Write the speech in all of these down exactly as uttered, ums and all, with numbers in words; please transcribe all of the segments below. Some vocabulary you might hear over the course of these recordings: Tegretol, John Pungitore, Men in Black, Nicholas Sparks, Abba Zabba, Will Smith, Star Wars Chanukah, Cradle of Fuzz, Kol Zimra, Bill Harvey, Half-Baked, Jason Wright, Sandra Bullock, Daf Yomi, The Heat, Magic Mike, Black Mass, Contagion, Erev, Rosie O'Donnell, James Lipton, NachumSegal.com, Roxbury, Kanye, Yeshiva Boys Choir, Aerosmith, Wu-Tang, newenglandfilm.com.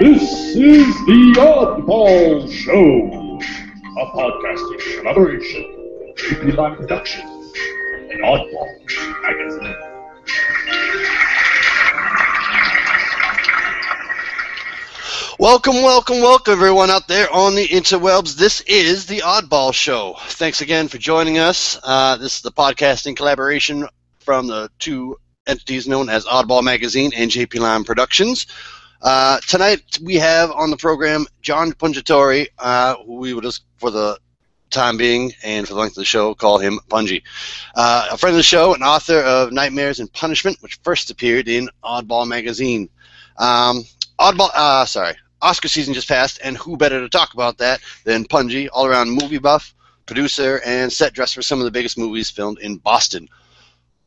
This is the Oddball Show, a podcasting collaboration with J P Lime Productions and Oddball Magazine. Welcome, welcome, welcome everyone out there on the interwebs. This is the Oddball Show. Thanks again for joining us. Uh, this is the podcasting collaboration from the two entities known as Oddball Magazine and J P Lime Productions. Uh, tonight we have on the program John Pungitore, uh, who we will just, for the time being and for the length of the show, call him Pungy. Uh, a friend of the show and author of Nightmares and Punishment, which first appeared in Oddball Magazine. Um, Oddball, uh, sorry, Oscar season just passed, and who better to talk about that than Pungy, all-around movie buff, producer, and set dresser for some of the biggest movies filmed in Boston.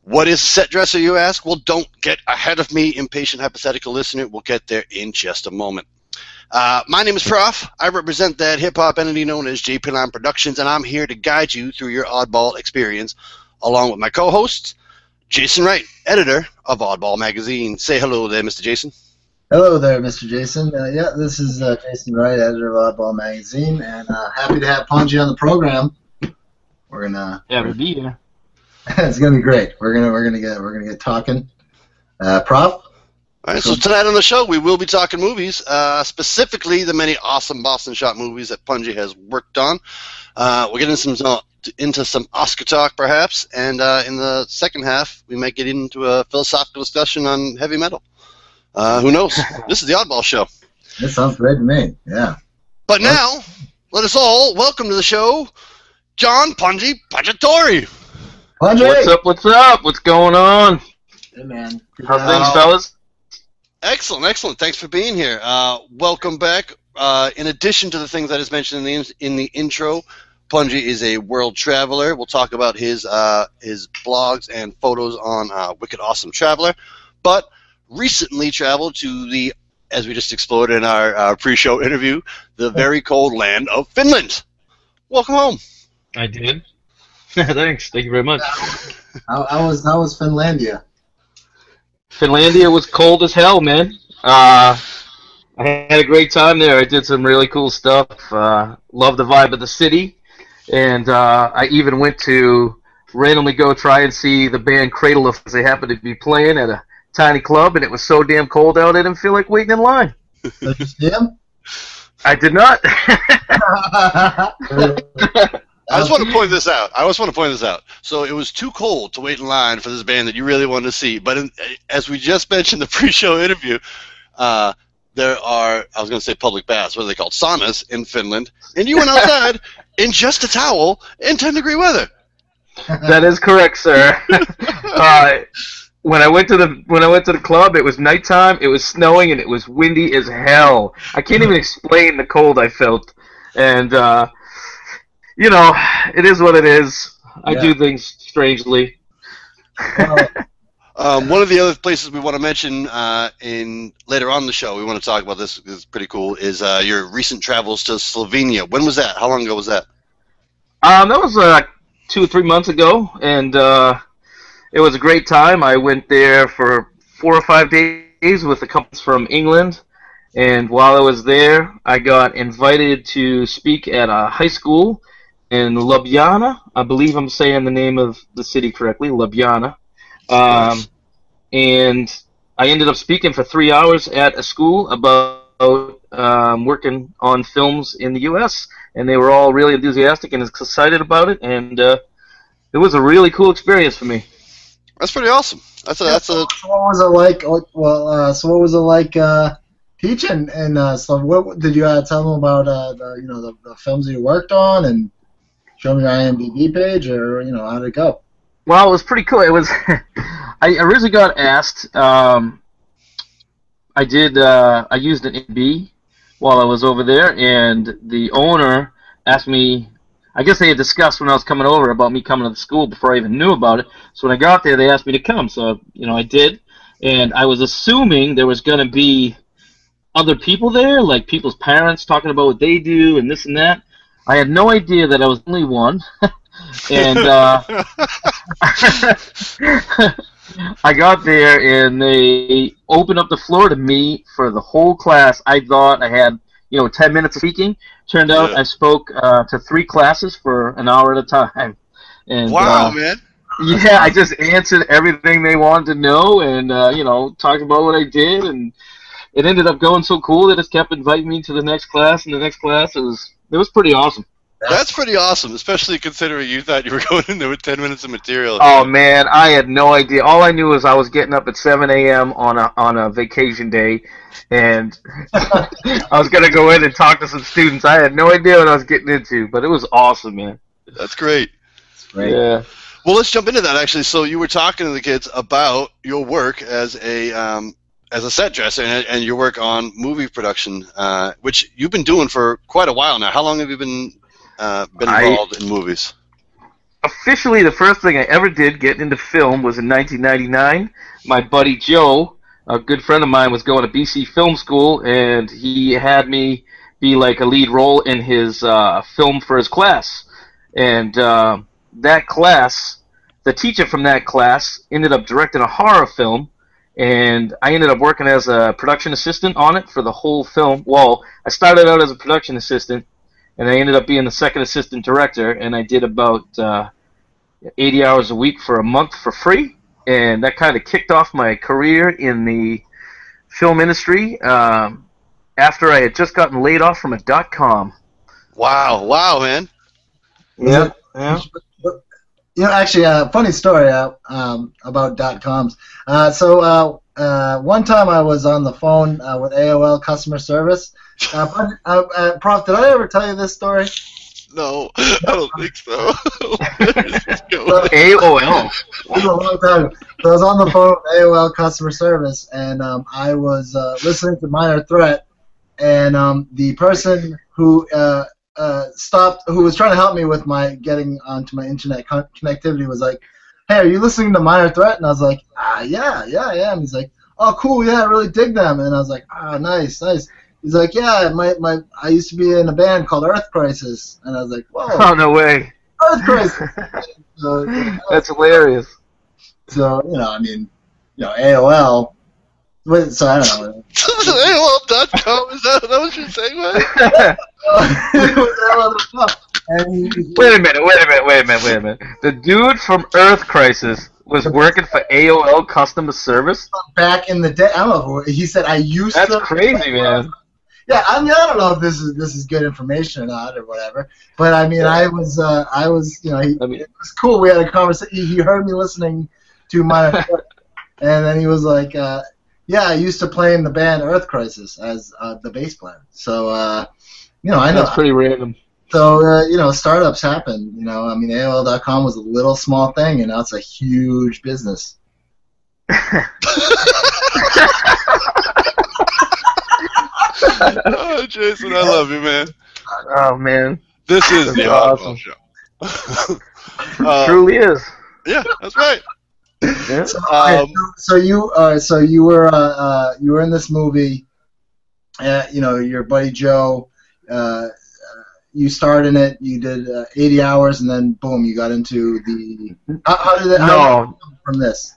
What is set dresser, you ask? Well, don't get ahead of me, impatient hypothetical listener. We'll get there in just a moment. Uh, my name is Prof. I represent that hip-hop entity known as J P Lime Productions, and I'm here to guide you through your Oddball experience, along with my co-host, Jason Wright, editor of Oddball Magazine. Say hello there, Mister Jason. Hello there, Mister Jason. Uh, yeah, this is uh, Jason Wright, editor of Oddball Magazine, and uh, happy to have Pungy on the program. We're gonna yeah, we'll be here. It's gonna be great. We're gonna we're gonna get we're gonna get talking. Uh, Prof. All right. So tonight on the show, we will be talking movies, uh, specifically the many awesome Boston shot movies that Pungy has worked on. Uh, we'll get into some into some Oscar talk, perhaps, and uh, in the second half, we might get into a philosophical discussion on heavy metal. Uh, who knows? This is the Oddball Show. That sounds great to me. Yeah. But well, now, let us all welcome to the show, John Pungy Pungitore. Andre. What's up, what's up? What's going on? Hey, man. How uh, things, fellas? Excellent, excellent. Thanks for being here. Uh, welcome back. Uh, in addition to the things I just mentioned in the in the intro, Pungy is a world traveler. We'll talk about his, uh, his blogs and photos on uh, Wicked Awesome Traveler, but recently traveled to the, as we just explored in our uh, pre-show interview, the very cold land of Finland. Welcome home. I did. Thanks. Thank you very much. How, how was how was Finlandia? Finlandia was cold as hell, man. Uh, I had a great time there. I did some really cool stuff. Uh, loved the vibe of the city, and uh, I even went to randomly go try and see the band Cradle of Fuzz. They happened to be playing at a tiny club, and it was so damn cold out, I didn't feel like waiting in line. Did you see him? I did not. I just want to point this out. I just want to point this out. So it was too cold to wait in line for this band that you really wanted to see. But in, as we just mentioned in the pre-show interview, uh, there are, I was going to say public baths, what are they called? Saunas in Finland. And you went outside in just a towel in ten degree weather. That is correct, sir. uh, when I went to the when I went to the club, it was nighttime, it was snowing, and it was windy as hell. I can't even explain the cold I felt. And... Uh, You know, it is what it is. I yeah. do things strangely. um, one of the other places we want to mention uh, in later on the show, we want to talk about this, this is pretty cool, is uh, your recent travels to Slovenia. When was that? How long ago was that? Um, that was uh, two or three months ago, and uh, it was a great time. I went there for four or five days with a couple from England, and while I was there, I got invited to speak at a high school in Ljubljana. I believe I'm saying the name of the city correctly, Ljubljana. Um, and I ended up speaking for three hours at a school about um, working on films in the U S, and they were all really enthusiastic and excited about it, and uh, it was a really cool experience for me. That's pretty awesome. That's a, that's a... So what was it like? Well, uh, so what was it like? Uh... Teaching and uh, so what did you uh, tell them about uh, the, you know the, the films you worked on and show them your I M D B page or you know how did it go? Well, it was pretty cool. It was I originally got asked. Um, I did. Uh, I used an I M D B while I was over there, and the owner asked me. I guess they had discussed when I was coming over about me coming to the school before I even knew about it. So when I got there, they asked me to come. So you know I did, and I was assuming there was going to be other people there, like people's parents talking about what they do and this and that. I had no idea that I was the only one. and uh, I got there, and they opened up the floor to me for the whole class. I thought I had, you know, ten minutes of speaking. Turned out yeah. I spoke uh, to three classes for an hour at a time. And, wow, uh, man. Yeah, I just answered everything they wanted to know and, uh, you know, talked about what I did. And it ended up going so cool that it just kept inviting me to the next class and the next class. It was, it was pretty awesome. That's pretty awesome, especially considering you thought you were going in there with ten minutes of material. Oh, man, I had no idea. All I knew was I was getting up at seven a m on a on a vacation day, and I was going to go in and talk to some students. I had no idea what I was getting into, but it was awesome, man. That's great. That's great. Yeah. Well, let's jump into that, actually. So you were talking to the kids about your work as a um, as a set dresser and, and your work on movie production, uh, which you've been doing for quite a while now. How long have you been... Uh, been involved I, in movies? Officially, the first thing I ever did getting into film was in nineteen ninety-nine. My buddy Joe, a good friend of mine, was going to B C Film School, and he had me be like a lead role in his uh, film for his class. And uh, that class, the teacher from that class ended up directing a horror film, and I ended up working as a production assistant on it for the whole film. Well, I started out as a production assistant, and I ended up being the second assistant director, and I did about uh, eighty hours a week for a month for free, and that kind of kicked off my career in the film industry um, after I had just gotten laid off from a dot-com. Wow, wow, man. Yeah. yeah. You know, actually, a uh, funny story uh, um, about dot-coms. Uh, so uh, uh, one time I was on the phone uh, with A O L customer service. Uh, uh, uh, Prof, did I ever tell you this story? No, I don't think so. A O L. It was a long time ago. So I was on the phone with A O L customer service, and um, I was uh, listening to Minor Threat, and um, the person who uh, uh, stopped, who was trying to help me with my getting onto my internet con- connectivity, was like, "Hey, are you listening to Minor Threat?" And I was like, "Ah, yeah, yeah, I am." He's like, "Oh, cool, yeah, I really dig them." And I was like, "Ah, nice, nice." He's like, yeah, my my, I used to be in a band called Earth Crisis, and I was like, whoa. Oh, no way. Earth Crisis. So, you know, that's hilarious. So, you know, I mean, you know, A O L. Wait, so I don't know. A O L dot com, is that, that was your segment? It was A O L dot com. Wait a minute, wait a minute, wait a minute, wait a minute. The dude from Earth Crisis was working for A O L customer service? Back in the day, I don't know. He said, I used that's to. That's crazy, man. Yeah, I mean, I don't know if this is this is good information or not or whatever, but I mean, I was, uh, I was, you know, he, I mean, it was cool. We had a conversation. He heard me listening to my, and then he was like, uh, "Yeah, I used to play in the band Earth Crisis as uh, the bass player." So, uh, you know, I know that's pretty random. So, uh, you know, startups happen. You know, I mean, A O L dot com was a little small thing, and now it's a huge business. Oh, Jason, I love you, man. Oh, man. This is the awesome show. uh, it truly is. Yeah, that's right. Yeah. So, um, so you, uh, so you were, uh, uh, you were in this movie. Uh, you know, your buddy Joe. Uh, you starred in it. You did uh, eighty hours, and then boom, you got into the. How, how did it? No. How did it come from this?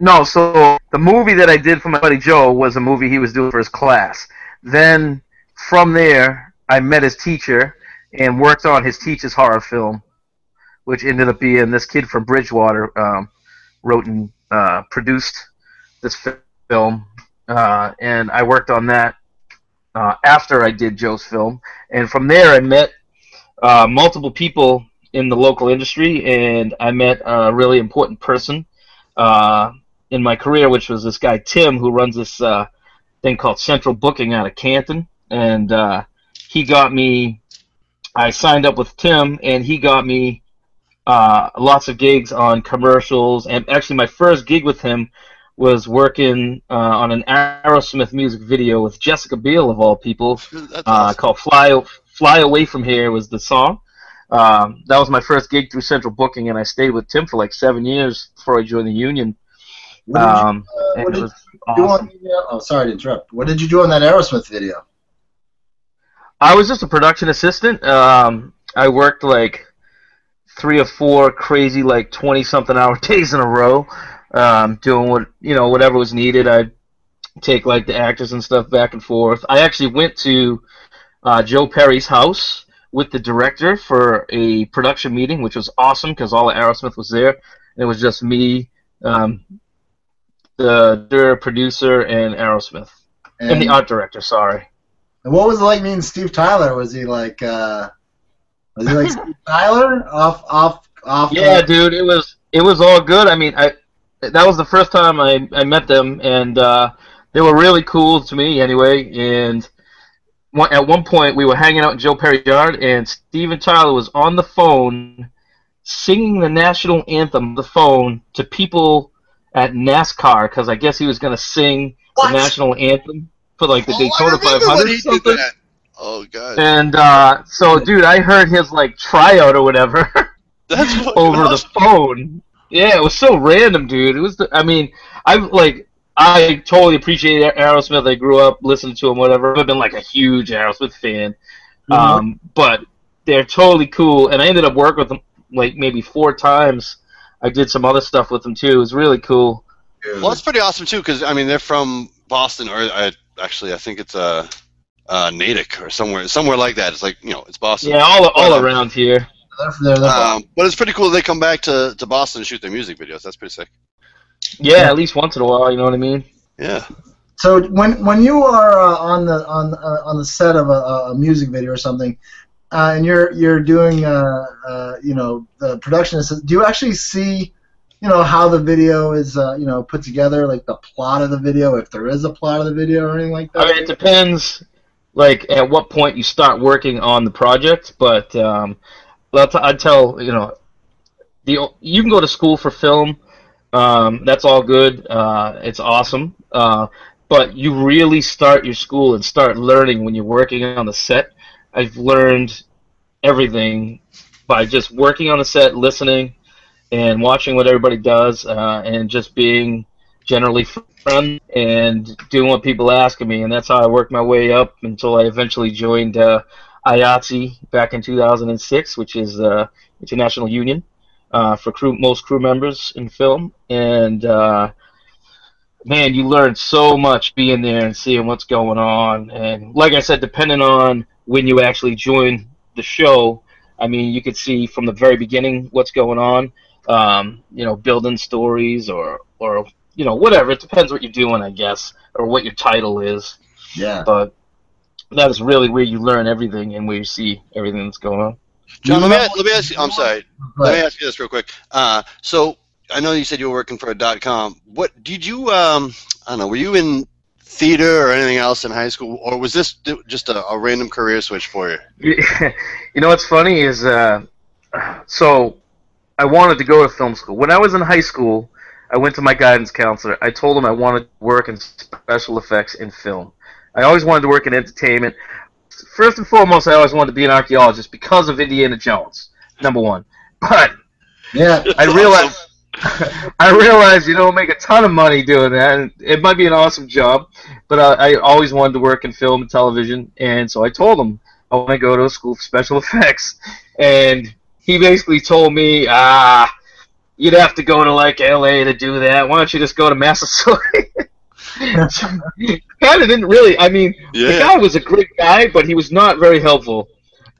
No. So the movie that I did for my buddy Joe was a movie he was doing for his class. Then, from there, I met his teacher and worked on his teacher's horror film, which ended up being this kid from Bridgewater um, wrote and uh, produced this film, uh, and I worked on that uh, after I did Joe's film. And from there, I met uh, multiple people in the local industry, and I met a really important person uh, in my career, which was this guy, Tim, who runs this uh, thing called Central Booking out of Canton, and uh, he got me, I signed up with Tim, and he got me uh, lots of gigs on commercials, and actually my first gig with him was working uh, on an Aerosmith music video with Jessica Biel, of all people, uh, awesome. Called Fly, Fly Away From Here was the song. Um, that was my first gig through Central Booking, and I stayed with Tim for like seven years before I joined the union. What did you, um, uh, what did you do awesome. on the, oh, sorry to interrupt. What did you do on that Aerosmith video? I was just a production assistant. Um, I worked like three or four crazy, like twenty-something hour days in a row. um, doing what you know whatever was needed. I'd take like the actors and stuff back and forth. I actually went to uh, Joe Perry's house with the director for a production meeting, which was awesome because all of Aerosmith was there. And it was just me, um, the producer, and Aerosmith. And, and the art director, sorry. And what was it like meeting Steve Tyler? Was he like uh, was he like Steve Tyler? Off off off Yeah, the... dude, it was it was all good. I mean I that was the first time I, I met them, and uh, they were really cool to me anyway, and one, at one point we were hanging out in Joe Perry's yard, and Steven Tyler was on the phone singing the national anthem on the phone to people at NASCAR, because I guess he was going to sing what? the national anthem for, like, the oh, Daytona five hundred or something. Oh, God. And uh, so, dude, I heard his, like, tryout or whatever That's over awesome. the phone. Yeah, it was so random, dude. It was. The, I mean, I've, like, I totally appreciate Aerosmith. I grew up listening to him, whatever. I've been, like, a huge Aerosmith fan. Mm-hmm. Um, but they're totally cool, and I ended up working with them, like, maybe four times. I did some other stuff with them, too. It was really cool. Well, that's pretty awesome, too, because, I mean, they're from Boston, or I, actually, I think it's uh, uh, Natick or somewhere somewhere like that. It's like, you know, it's Boston. Yeah, all all uh, around here. They're, they're um, but it's pretty cool they come back to, to Boston and shoot their music videos. That's pretty sick. Yeah, at least once in a while, you know what I mean? Yeah. So when when you are uh, on the on uh, on the set of a, a music video or something, Uh, and you're you're doing uh, uh, you know the production. Do you actually see you know how the video is uh, you know put together, like the plot of the video, if there is a plot of the video or anything like that? I mean, it depends, like at what point you start working on the project. But um, I'd tell you know the you can go to school for film. Um, that's all good. Uh, it's awesome. Uh, but you really start your school and start learning when you're working on the set. I've learned everything by just working on a set, listening, and watching what everybody does, uh, and just being generally friendly and doing what people ask of me. And that's how I worked my way up until I eventually joined uh, I A T S E back in two thousand six, which is the uh, International Union uh, for crew, most crew members in film. And, uh, man, you learn so much being there and seeing what's going on. And like I said, depending on when you actually join the show, I mean, you could see from the very beginning what's going on, um, you know, building stories or, or, you know, whatever. It depends what you're doing, I guess, or what your title is. Yeah. But that is really where you learn everything and where you see everything that's going on. John, let me ask, let me ask you, I'm sorry. Let me ask you this real quick. Uh, so I know you said you were working for a dot com. What did you, um, I don't know, were you in theater or anything else in high school, or was this just a, a random career switch for you? You know what's funny is, uh, so I wanted to go to film school. When I was in high school, I went to my guidance counselor. I told him I wanted to work in special effects in film. I always wanted to work in entertainment. First and foremost, I always wanted to be an archaeologist because of Indiana Jones, number one. But yeah, I realized... Awesome. I realized you don't make a ton of money doing that, and it might be an awesome job, but I, I always wanted to work in film and television, and so I told him I want to go to a school for special effects, and he basically told me, ah, you'd have to go to, like, L A to do that. Why don't you just go to Massasoit? Kind of didn't really, I mean, yeah. The guy was a great guy, but he was not very helpful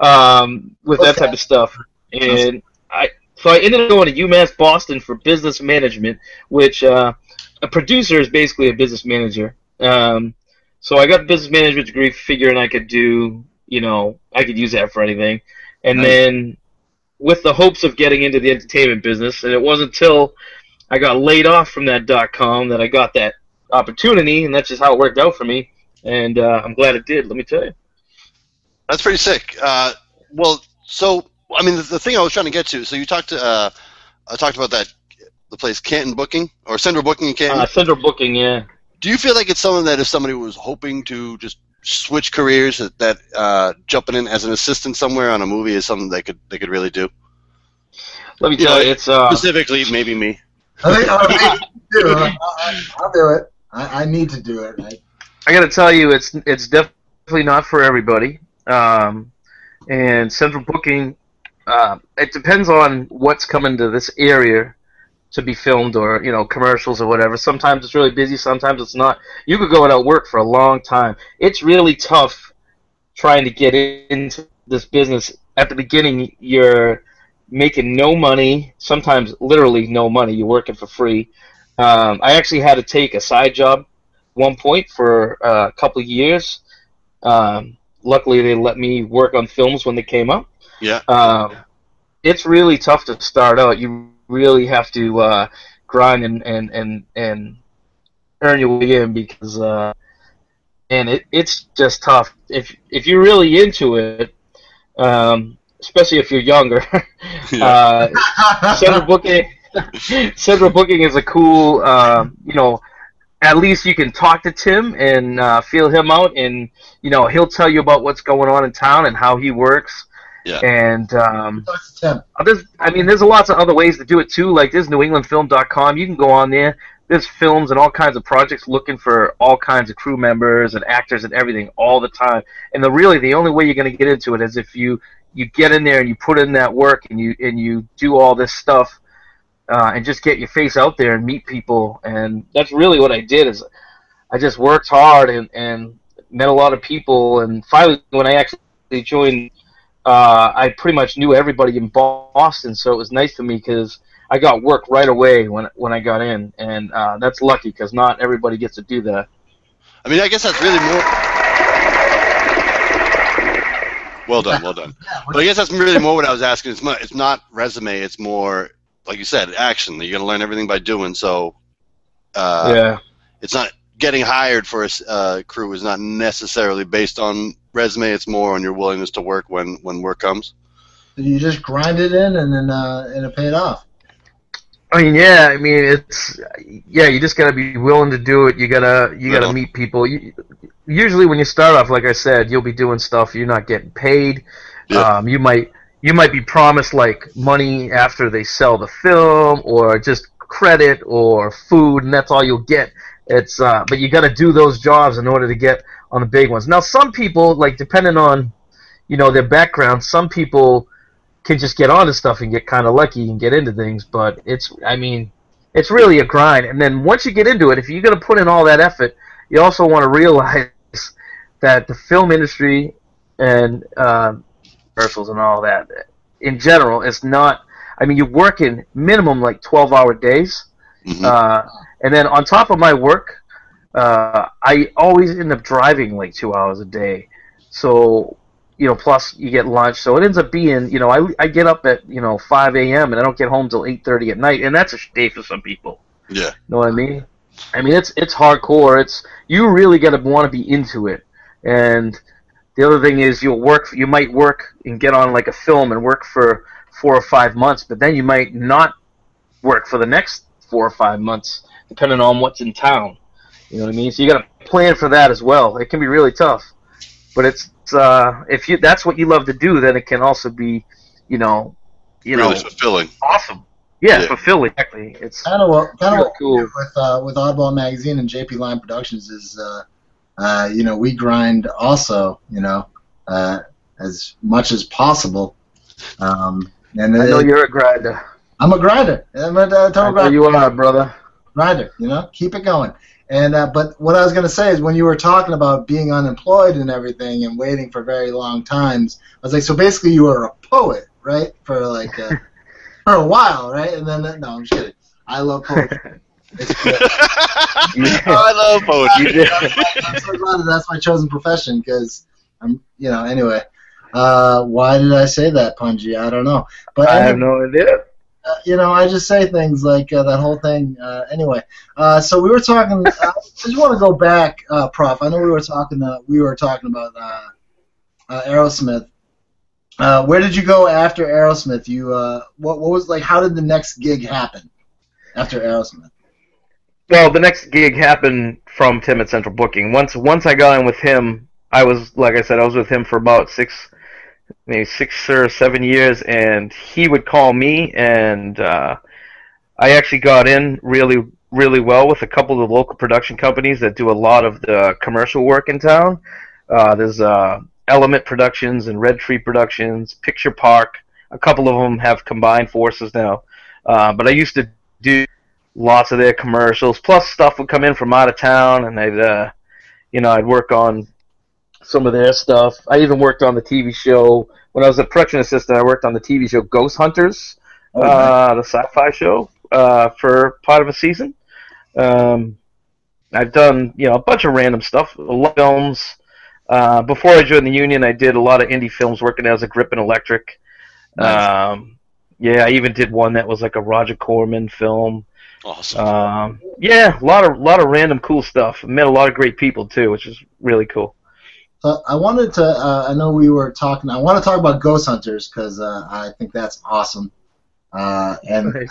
um, with okay. that type of stuff, and I... So I ended up going to UMass Boston for business management, which uh, a producer is basically a business manager. Um, so I got a business management degree figuring I could do, you know, I could use that for anything. And nice. Then with the hopes of getting into the entertainment business, and it wasn't until I got laid off from that dot-com that I got that opportunity, and that's just how it worked out for me. And uh, I'm glad it did, let me tell you. That's pretty sick. Uh, well, so... I mean, the, the thing I was trying to get to. So you talked to, uh, I talked about that, the place Canton Booking or Central Booking in Canton. Uh, Central Booking, yeah. Do you feel like it's something that if somebody was hoping to just switch careers, that, that uh, jumping in as an assistant somewhere on a movie is something they could they could really do? Let me you tell know, you, it's uh... specifically maybe me. I think I'll do it. I'll do it. I, I need to do it. I, I got to tell you, it's it's definitely not for everybody. Um, and Central Booking. Uh, it depends on what's coming to this area to be filmed, or, you know, commercials or whatever. Sometimes it's really busy, sometimes it's not. You could go without work for a long time. It's really tough trying to get into this business. At the beginning, you're making no money, sometimes literally no money. You're working for free. Um, I actually had to take a side job at one point for uh, a couple of years. Um, luckily, they let me work on films when they came up. Yeah. Um, it's really tough to start out. You really have to uh, grind and, and, and, and earn your way in, because uh, and it, it's just tough. If if you're really into it, um, especially if you're younger, yeah. uh, Central Booking Central Booking is a cool, uh, you know, at least you can talk to Tim and uh, feel him out, and, you know, he'll tell you about what's going on in town and how he works. Yeah. And um, there's, I mean, there's lots of other ways to do it too. Like, there's New England Film dot com. You can go on there. There's films and all kinds of projects looking for all kinds of crew members and actors and everything all the time. And the really the only way you're going to get into it is if you, you get in there and you put in that work and you and you do all this stuff uh, and just get your face out there and meet people. And that's really what I did. Is I just worked hard and, and met a lot of people. And finally, when I actually joined, Uh, I pretty much knew everybody in Boston, so it was nice to me because I got work right away when when I got in, and uh, that's lucky because not everybody gets to do that. I mean, I guess that's really more. Well done, well done. Yeah, but I guess that's really more what I was asking. It's not, it's not resume. It's more, like you said, action. You're going to learn everything by doing. So, uh, yeah, it's not getting hired for a uh, crew is not necessarily based on resume. It's more on your willingness to work when, when work comes. You just grind it in, and then uh, and it paid off. I mean, yeah. I mean, it's yeah. You just gotta be willing to do it. You gotta you gotta meet people. You, usually, when you start off, like I said, you'll be doing stuff. You're not getting paid. Yeah. Um, you might you might be promised like money after they sell the film, or just credit or food, and that's all you'll get. It's uh, but you got to do those jobs in order to get on the big ones. Now, some people, like, depending on, you know, their background, some people can just get onto stuff and get kind of lucky and get into things. But it's, I mean, it's really a grind. And then once you get into it, if you're going to put in all that effort, you also want to realize that the film industry and uh, commercials and all that, in general, it's not. I mean, you're working minimum like twelve-hour days. Mm-hmm. Uh, and then on top of my work, uh, I always end up driving like two hours a day. So, you know, plus you get lunch. So it ends up being, you know, I, I get up at, you know, five a.m. and I don't get home till eight thirty at night. And that's a day for some people. Yeah. Know what I mean? I mean, it's it's hardcore. It's you really got to want to be into it. And the other thing is you'll work. You might work and get on like a film and work for four or five months, but then you might not work for the next four or five months, depending on what's in town. You know what I mean? So you got to plan for that as well. It can be really tough, but it's uh, if you that's what you love to do, then it can also be, you know, you really know, fulfilling. Awesome. Yeah, yeah. Fulfilling. Exactly. It's kind of what, kind really of cool with uh, with Oddball Magazine and J P Lime Productions is, uh, uh, you know, we grind also, you know, uh, as much as possible. Um, and I know it, you're a grinder. I'm a grinder. I'm a total grinder. I know you are, brother. Grinder, you know, keep it going. And uh, but what I was going to say is when you were talking about being unemployed and everything and waiting for very long times, I was like, so basically you were a poet, right? For like a, for a while, right? And then uh, no, I'm just kidding. I love poetry. It's good. Yeah. I love poetry. I'm, I'm so glad that that's my chosen profession because I'm, you know, anyway. Uh, why did I say that, Punji? I don't know. But I, I have no idea. Uh, you know, I just say things like uh, that whole thing. Uh, anyway, uh, so we were talking. Uh, I just want to go back, uh, Prof. I know we were talking. Uh, we were talking about uh, uh, Aerosmith. Uh, where did you go after Aerosmith? You uh, what? What was like? How did the next gig happen after Aerosmith? Well, the next gig happened from Tim at Central Booking. Once once I got in with him, I was like I said, I was with him for about six. maybe six or seven years, and he would call me, and uh, I actually got in really, really well with a couple of the local production companies that do a lot of the commercial work in town. Uh, there's uh, Element Productions and Red Tree Productions, Picture Park. A couple of them have combined forces now. Uh, but I used to do lots of their commercials. Plus, stuff would come in from out of town, and I'd, uh, you know, I'd work on some of their stuff. I even worked on the T V show when I was a production assistant. I worked on the T V show Ghost Hunters, oh, uh, nice. the sci-fi show, uh, for part of a season. Um, I've done, you know, a bunch of random stuff, a lot of films. Uh, before I joined the union, I did a lot of indie films working as a grip and electric. Nice. Um, yeah, I even did one that was like a Roger Corman film. Awesome. Um, yeah, a lot of lot of random cool stuff. I met a lot of great people too, which is really cool. Uh, I wanted to. Uh, I know we were talking. I want to talk about Ghost Hunters because uh, I think that's awesome. Uh, and nice.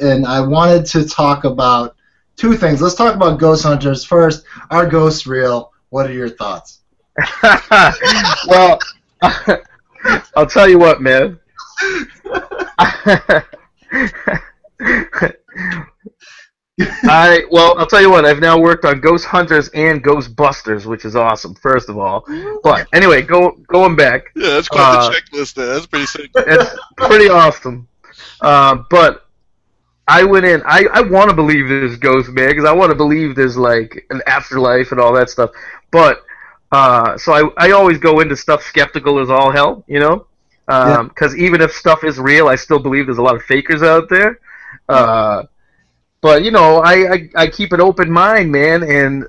and I wanted to talk about two things. Let's talk about Ghost Hunters first. Are ghosts real? What are your thoughts? Well, I'll tell you what, man. I well, I'll tell you what. I've now worked on Ghost Hunters and Ghostbusters, which is awesome. First of all, but anyway, go going back. Yeah, that's quite uh, the checklist there. That's pretty sick. That's pretty awesome. Uh, but I went in. I, I want to believe there's ghosts, man, because I want to believe there's like an afterlife and all that stuff. But Uh, so I, I always go into stuff skeptical as all hell, you know, because um, yeah. even if stuff is real, I still believe there's a lot of fakers out there. Uh, but, you know, I, I, I keep an open mind, man. And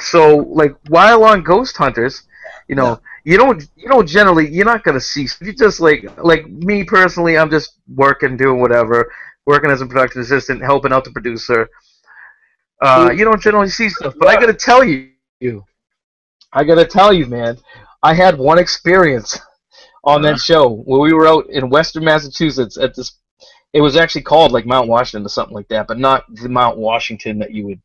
so, like, while on Ghost Hunters, you know, yeah. you don't you don't generally, you're not going to see. You just, like, like me personally, I'm just working, doing whatever, working as a production assistant, helping out the producer. Uh, you don't generally see stuff. But I got to tell you. I gotta tell you, man, I had one experience on that show where we were out in Western Massachusetts at this. It was actually called like Mount Washington or something like that, but not the Mount Washington that you would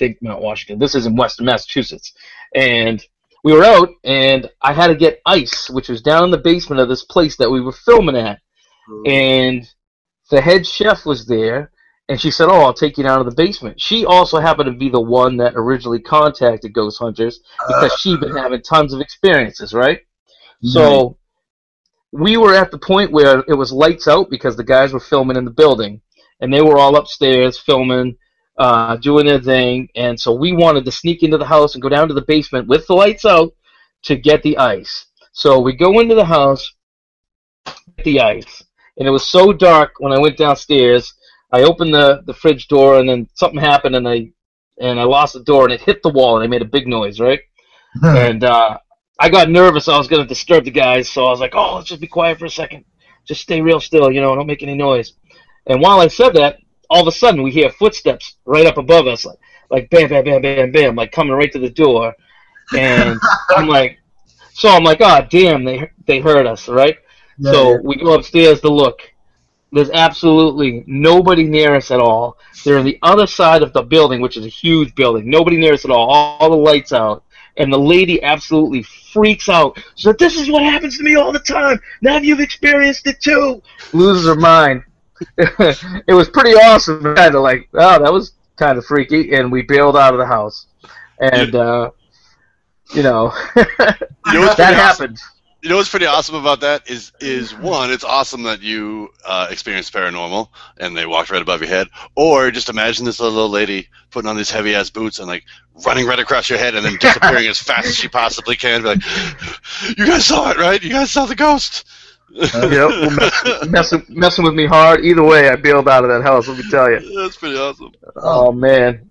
think Mount Washington. This is in Western Massachusetts, and we were out, and I had to get ice, which was down in the basement of this place that we were filming at, and the head chef was there. And she said, oh, I'll take you down to the basement. She also happened to be the one that originally contacted Ghost Hunters because she'd been having tons of experiences, right? Mm-hmm. So we were at the point where it was lights out because the guys were filming in the building. And they were all upstairs filming, uh, doing their thing. And so we wanted to sneak into the house and go down to the basement with the lights out to get the ice. So we go into the house, get the ice. And it was so dark when I went downstairs, I opened the, the fridge door, and then something happened, and I and I lost the door, and it hit the wall, and I made a big noise, right? and uh, I got nervous. I was going to disturb the guys, so I was like, oh, let's just be quiet for a second. Just stay real still, you know, don't make any noise. And while I said that, all of a sudden we hear footsteps right up above us, like, like bam, bam, bam, bam, bam, like coming right to the door. And I'm like, so I'm like, oh, damn, they, they heard us, right? Yeah, so yeah. we go upstairs to look. There's absolutely nobody near us at all. They're on the other side of the building, which is a huge building. Nobody near us at all. All, all the lights out. And the lady absolutely freaks out. She's like, this is what happens to me all the time. Now you've experienced it too. Loses her mind. It was pretty awesome. Kind of like, oh, that was kind of freaky. And we bailed out of the house. And, yeah. uh, you know, that happened. Awesome. You know what's pretty awesome about that is, is one, it's awesome that you uh, experienced paranormal and they walked right above your head. Or just imagine this little old lady putting on these heavy-ass boots and, like, running right across your head and then disappearing as fast as she possibly can. Be like, you guys saw it, right? You guys saw the ghost. Uh, yep, mess, messing, messing with me hard. Either way, I bailed out of that house, let me tell you. That's pretty awesome. Oh, man.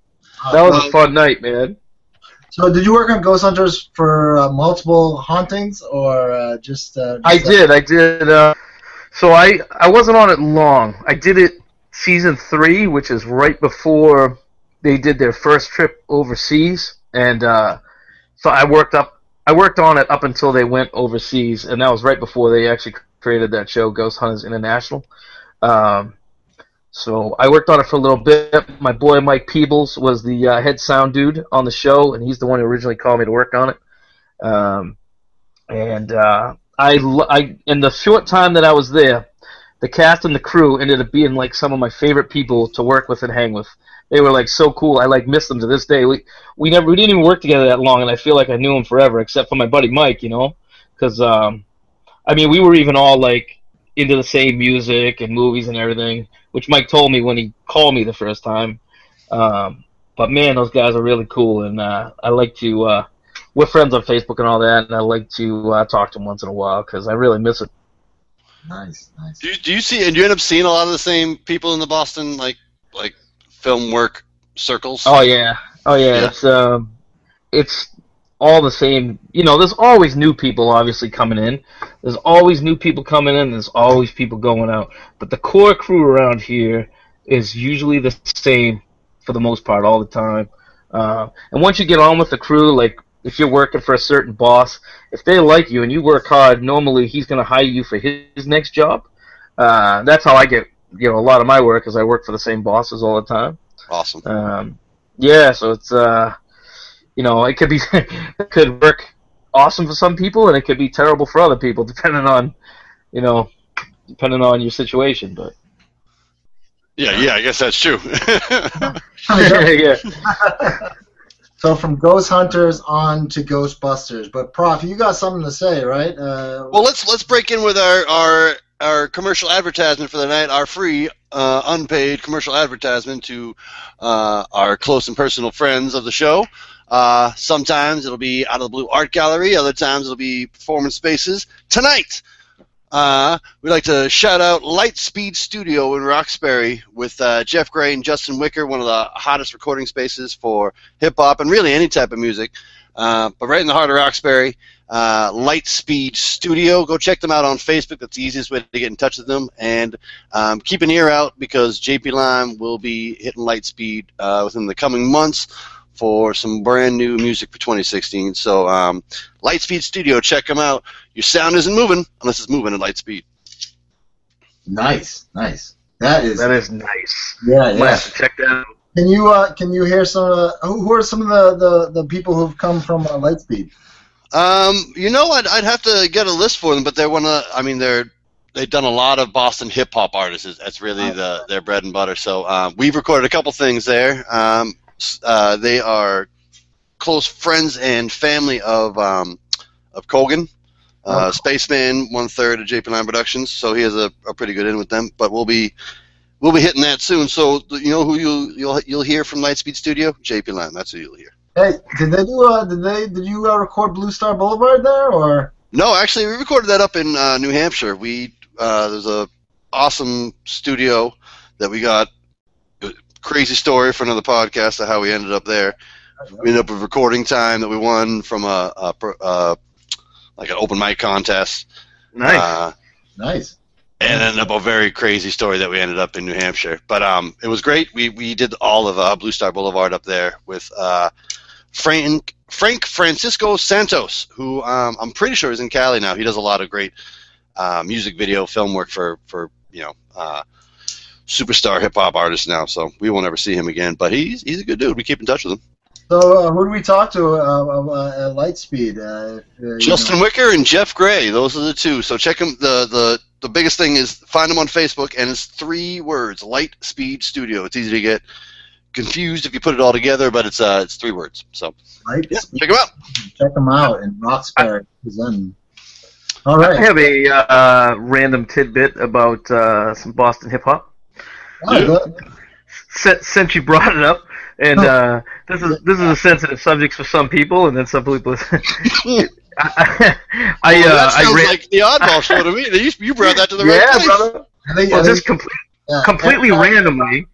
That was a fun night, man. So did you work on Ghost Hunters for uh, multiple hauntings or uh, just, uh, just... I that? did, I did. Uh, so I, I wasn't on it long. I did it season three, which is right before they did their first trip overseas. And uh, so I worked up. I worked on it up until they went overseas, and that was right before they actually created that show, Ghost Hunters International. Um, So I worked on it for a little bit. My boy Mike Peebles was the uh, head sound dude on the show, and he's the one who originally called me to work on it. Um, and uh, I, I, in the short time that I was there, the cast and the crew ended up being like some of my favorite people to work with and hang with. They were like so cool. I like miss them to this day. We we never we didn't even work together that long, and I feel like I knew them forever, except for my buddy Mike, you know, because um, I mean we were even all like into the same music and movies and everything. which Mike told me when he called me the first time. Um, but, man, those guys are really cool, and uh, I like to uh, – we're friends on Facebook and all that, and I like to uh, talk to them once in a while because I really miss it. Nice, nice. Do you, do you see – and you end up seeing a lot of the same people in the Boston, like, like film work circles? Oh, yeah. Oh, yeah. yeah. It's um, it's all the same. You know, there's always new people, obviously, coming in. There's always new people coming in. There's always people going out. But the core crew around here is usually the same for the most part all the time. Uh, and once you get on with the crew, like if you're working for a certain boss, if they like you and you work hard, normally he's going to hire you for his, his next job. Uh, that's how I get, you know, a lot of my work is I work for the same bosses all the time. Awesome. Um, yeah, so it's, uh, you know, it could be, it could work awesome for some people, and it could be terrible for other people, depending on, you know, depending on your situation. But yeah, yeah, I guess that's true. yeah. So from Ghost Hunters on to Ghostbusters, but Prof, you got something to say, right? Uh, well, let's let's break in with our our. Our commercial advertisement for the night, our free, uh, unpaid commercial advertisement to uh, our close and personal friends of the show. Uh, sometimes it'll be Out of the Blue Art Gallery. Other times it'll be Performance Spaces. Tonight, uh, we'd like to shout out Lightspeed Studio in Roxbury with uh, Jeff Gray and Justin Wicker, one of the hottest recording spaces for hip-hop and really any type of music. Uh, but right in the heart of Roxbury, uh, Lightspeed Studio. Go check them out on Facebook. That's the easiest way to get in touch with them. And um, keep an ear out because J P Lime will be hitting Lightspeed uh, within the coming months for some brand new music for twenty sixteen. So um, Lightspeed Studio, check them out. Your sound isn't moving unless it's moving at Lightspeed. Nice, nice. That is that is nice. Yeah, yeah. Nice. Check that out. Can you uh, can you hear some of the, who are some of the, the, the people who've come from uh, Lightspeed? Um, you know, I'd I'd have to get a list for them, but they're one of I mean they're they've done a lot of Boston hip hop artists. That's really the their bread and butter. So um, we've recorded a couple things there. Um, uh, they are close friends and family of um, of Colgan. Uh, oh. Spaceman, one third of J P Lime Productions. So he has a, a pretty good in with them. But we'll be. We'll be hitting that soon. So you know who you'll you'll you'll hear from Lightspeed Studio? J P Lime. That's who you'll hear. Hey, did they do? Uh, did they? Did you uh, record Blue Star Boulevard there, or? No, actually, we recorded that up in uh, New Hampshire. We uh, there's a awesome studio that we got. Crazy story for another podcast of how we ended up there. We ended up with recording time that we won from a, a, a like an open mic contest. Nice. Uh, nice. And ended up a very crazy story that we ended up in New Hampshire. But um, it was great. We we did all of uh, Blue Star Boulevard up there with uh, Frank, Frank Francisco Santos, who um, I'm pretty sure is in Cali now. He does a lot of great uh, music video film work for, for you know, uh, superstar hip-hop artists now. So we won't ever see him again. But he's, he's a good dude. We keep in touch with him. So uh, who do we talk to uh, uh, at Lightspeed? Uh, if, uh, Justin know. Wicker and Jeff Gray. Those are the two. So check them. The, the, the biggest thing is find them on Facebook, and it's three words, Lightspeed Studio. It's easy to get confused if you put it all together, but it's uh, it's three words. So yeah, check them out. Check them out in Roxbury. All right. I have a uh, random tidbit about uh, some Boston hip-hop. Oh, yeah. Since, since you brought it up. And uh, this is this is a sensitive subject for some people, and then some people. I I, I, well, uh, that sounds I ran, like the Oddball Show to me. You, you brought that to the yeah, right place, brother. Think, well, just think, completely, yeah, completely randomly,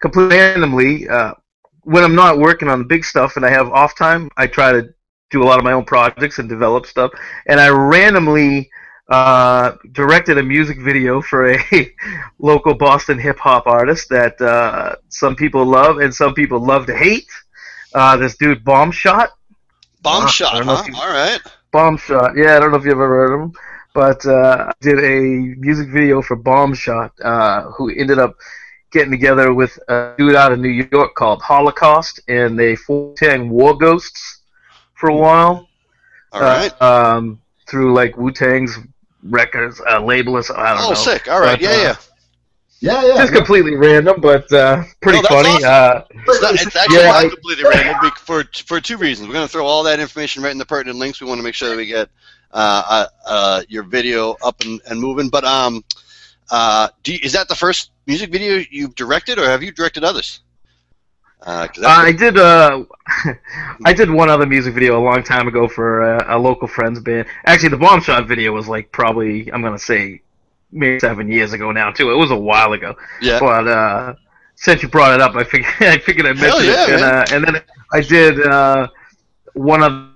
completely randomly. Uh, when I'm not working on the big stuff and I have off time, I try to do a lot of my own projects and develop stuff. And I randomly uh, directed a music video for a local Boston hip-hop artist that uh, some people love and some people love to hate. Uh, this dude, Bomb Shot. Bomb uh, Shot, huh? You, all right. Bomb Shot. Yeah, I don't know if you've ever heard of him. But uh, I did a music video for Bomb Shot, uh, who ended up getting together with a dude out of New York called Holocaust, and they formed War Ghosts for a while. All right. Uh, um, through, like, Wu-Tang's records, uh, labels, I don't oh, know. Oh, sick. All right. But, yeah, uh, yeah. Yeah, yeah. Just yeah. completely random, but uh, pretty no, that's funny. Awesome. Uh, it's, not, it's actually yeah, not I, completely random for for two reasons. We're going to throw all that information right in the pertinent links. We want to make sure that we get uh, uh, your video up and, and moving. But um, Uh, do you, is that the first music video you've directed, or have you directed others? Uh, uh, I did. Uh, I did one other music video a long time ago for a, a local friend's band. Actually, the Bomb Shot video was like probably I'm gonna say maybe seven years ago now too. It was a while ago. Yeah. But uh, since you brought it up, I figured I figured I mentioned yeah, it. And, uh, and then I did uh, one other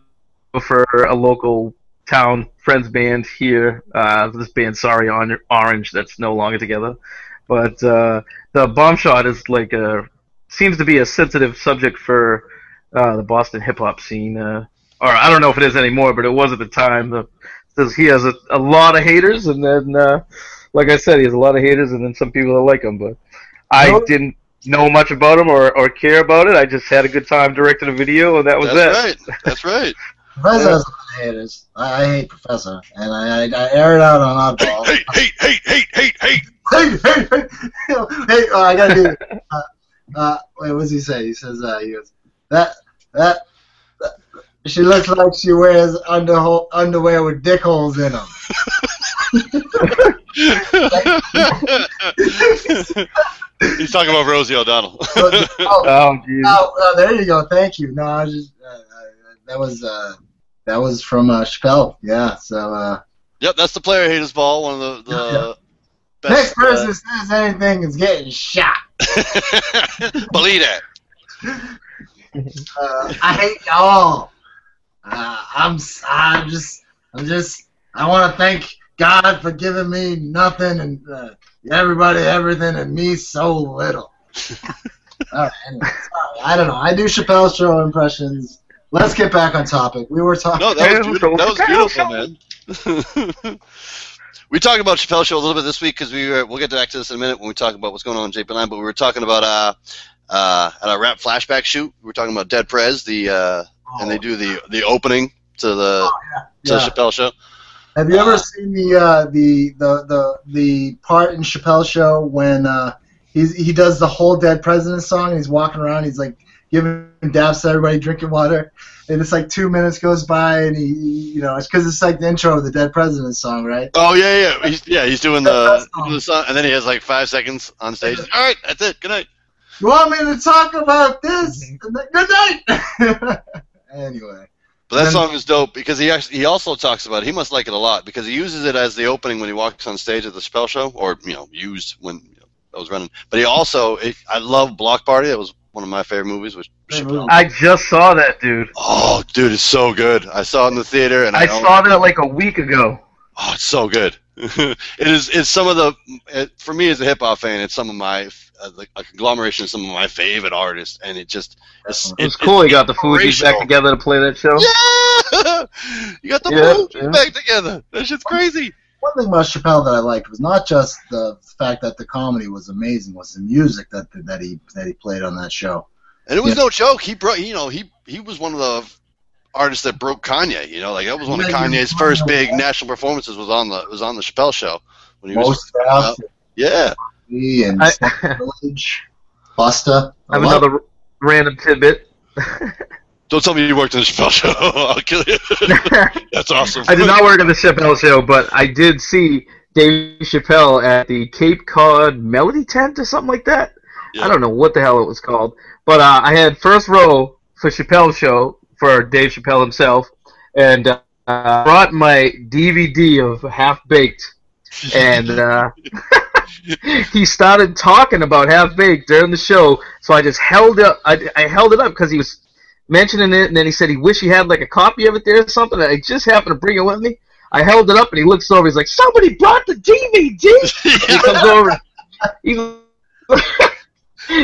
for a local town friend's band here. Uh, this band, Sorry Orange, that's no longer together. But uh, the Bomb Shot is like a seems to be a sensitive subject for uh, the Boston hip-hop scene. Uh, or I don't know if it is anymore, but it was at the time. The, he has a, a lot of haters, and then, uh, like I said, he has a lot of haters, and then some people that like him. But I no. didn't know much about him or, or care about it. I just had a good time directing a video, and that was That's it. That's right. That's right. Professor has a lot of haters. I, I hate Professor, and I, I, I air it out on Oddball. Hate, hate, hate, hate, hate, hate, hate, hate, hate. Hey, oh, I gotta do it. Uh, Uh, wait, what does he say? He says, uh, he goes, that, that, that, she looks like she wears underho- underwear with dick holes in them. He's talking about Rosie O'Donnell. oh, oh, oh, oh, there you go. Thank you. No, I was just, uh, that was, uh, that was from, uh, Chappelle. Yeah, so, uh. Yep, that's the Player Haters Ball, one of the, the yeah, yeah. best. Next person uh, says anything is getting shot. Believe that. Uh, I hate y'all. Uh, I'm. I'm just. I'm just. I want to thank God for giving me nothing and uh, everybody everything and me so little. All right, anyway, sorry. I don't know. I do Chappelle's Show impressions. Let's get back on topic. We were talking. No, that was beautiful, that was beautiful man. We talked about Chappelle's Show a little bit this week because we were, we'll get back to this in a minute when we talk about what's going on in J P Lime, but we were talking about uh, uh, at our rap flashback shoot, we were talking about Dead Prez, the uh, oh, and they do the the opening to the, oh, yeah. to yeah. the Chappelle Show. Have you uh, ever seen the, uh, the the the the part in Chappelle's Show when uh, he's, he does the whole Dead President song and he's walking around, he's like giving daps to everybody, drinking water, and it's like two minutes goes by, and he, you know, it's because it's like the intro of the Dead President song, right? Oh yeah, yeah, he's, yeah, he's doing the, the song, and then he has like five seconds on stage. All right, that's it. Good night. You want me to talk about this? Good night. Anyway, but that then, song is dope because he actually, he also talks about it. He must like it a lot because he uses it as the opening when he walks on stage at the Chappelle Show, or you know, used when you know, I was running. But he also, it, I love Block Party. That was one of my favorite movies was Chappelle. I just saw that, dude. Oh, dude, it's so good. I saw it in the theater, and I, I saw that like a week ago. Oh, it's so good. it is. It's some of the. It, for me, as a hip hop fan, it's some of my uh, like a conglomeration of some of my favorite artists, and it just. It's, it's, it's cool. It's you got the Fugees back together to play that show. Yeah, you got the Fugees yeah, yeah. back together. That shit's crazy. One thing about Chappelle that I liked was not just the fact that the comedy was amazing, was the music that that he that he played on that show. And it was yeah. no joke. He brought, you know, he he was one of the artists that broke Kanye. You know, like that was one of Kanye's first big national performances was on the was on the Chappelle Show when he was out. Yeah. And Village, Busta. I have another random tidbit. Don't tell me you worked on the Chappelle Show. I'll kill you. That's awesome. I did not work on the Chappelle Show, but I did see Dave Chappelle at the Cape Cod Melody Tent or something like that. Yeah. I don't know what the hell it was called. But uh, I had first row for Chappelle's Show for Dave Chappelle himself, and uh, I brought my D V D of Half-Baked. And uh, he started talking about Half-Baked during the show, so I just held up. I, I held it up because he was mentioning it, and then he said he wished he had like a copy of it there or something. I just happened to bring it with me. I held it up, and he looks over. He's like, "Somebody brought the D V D." He comes over. He,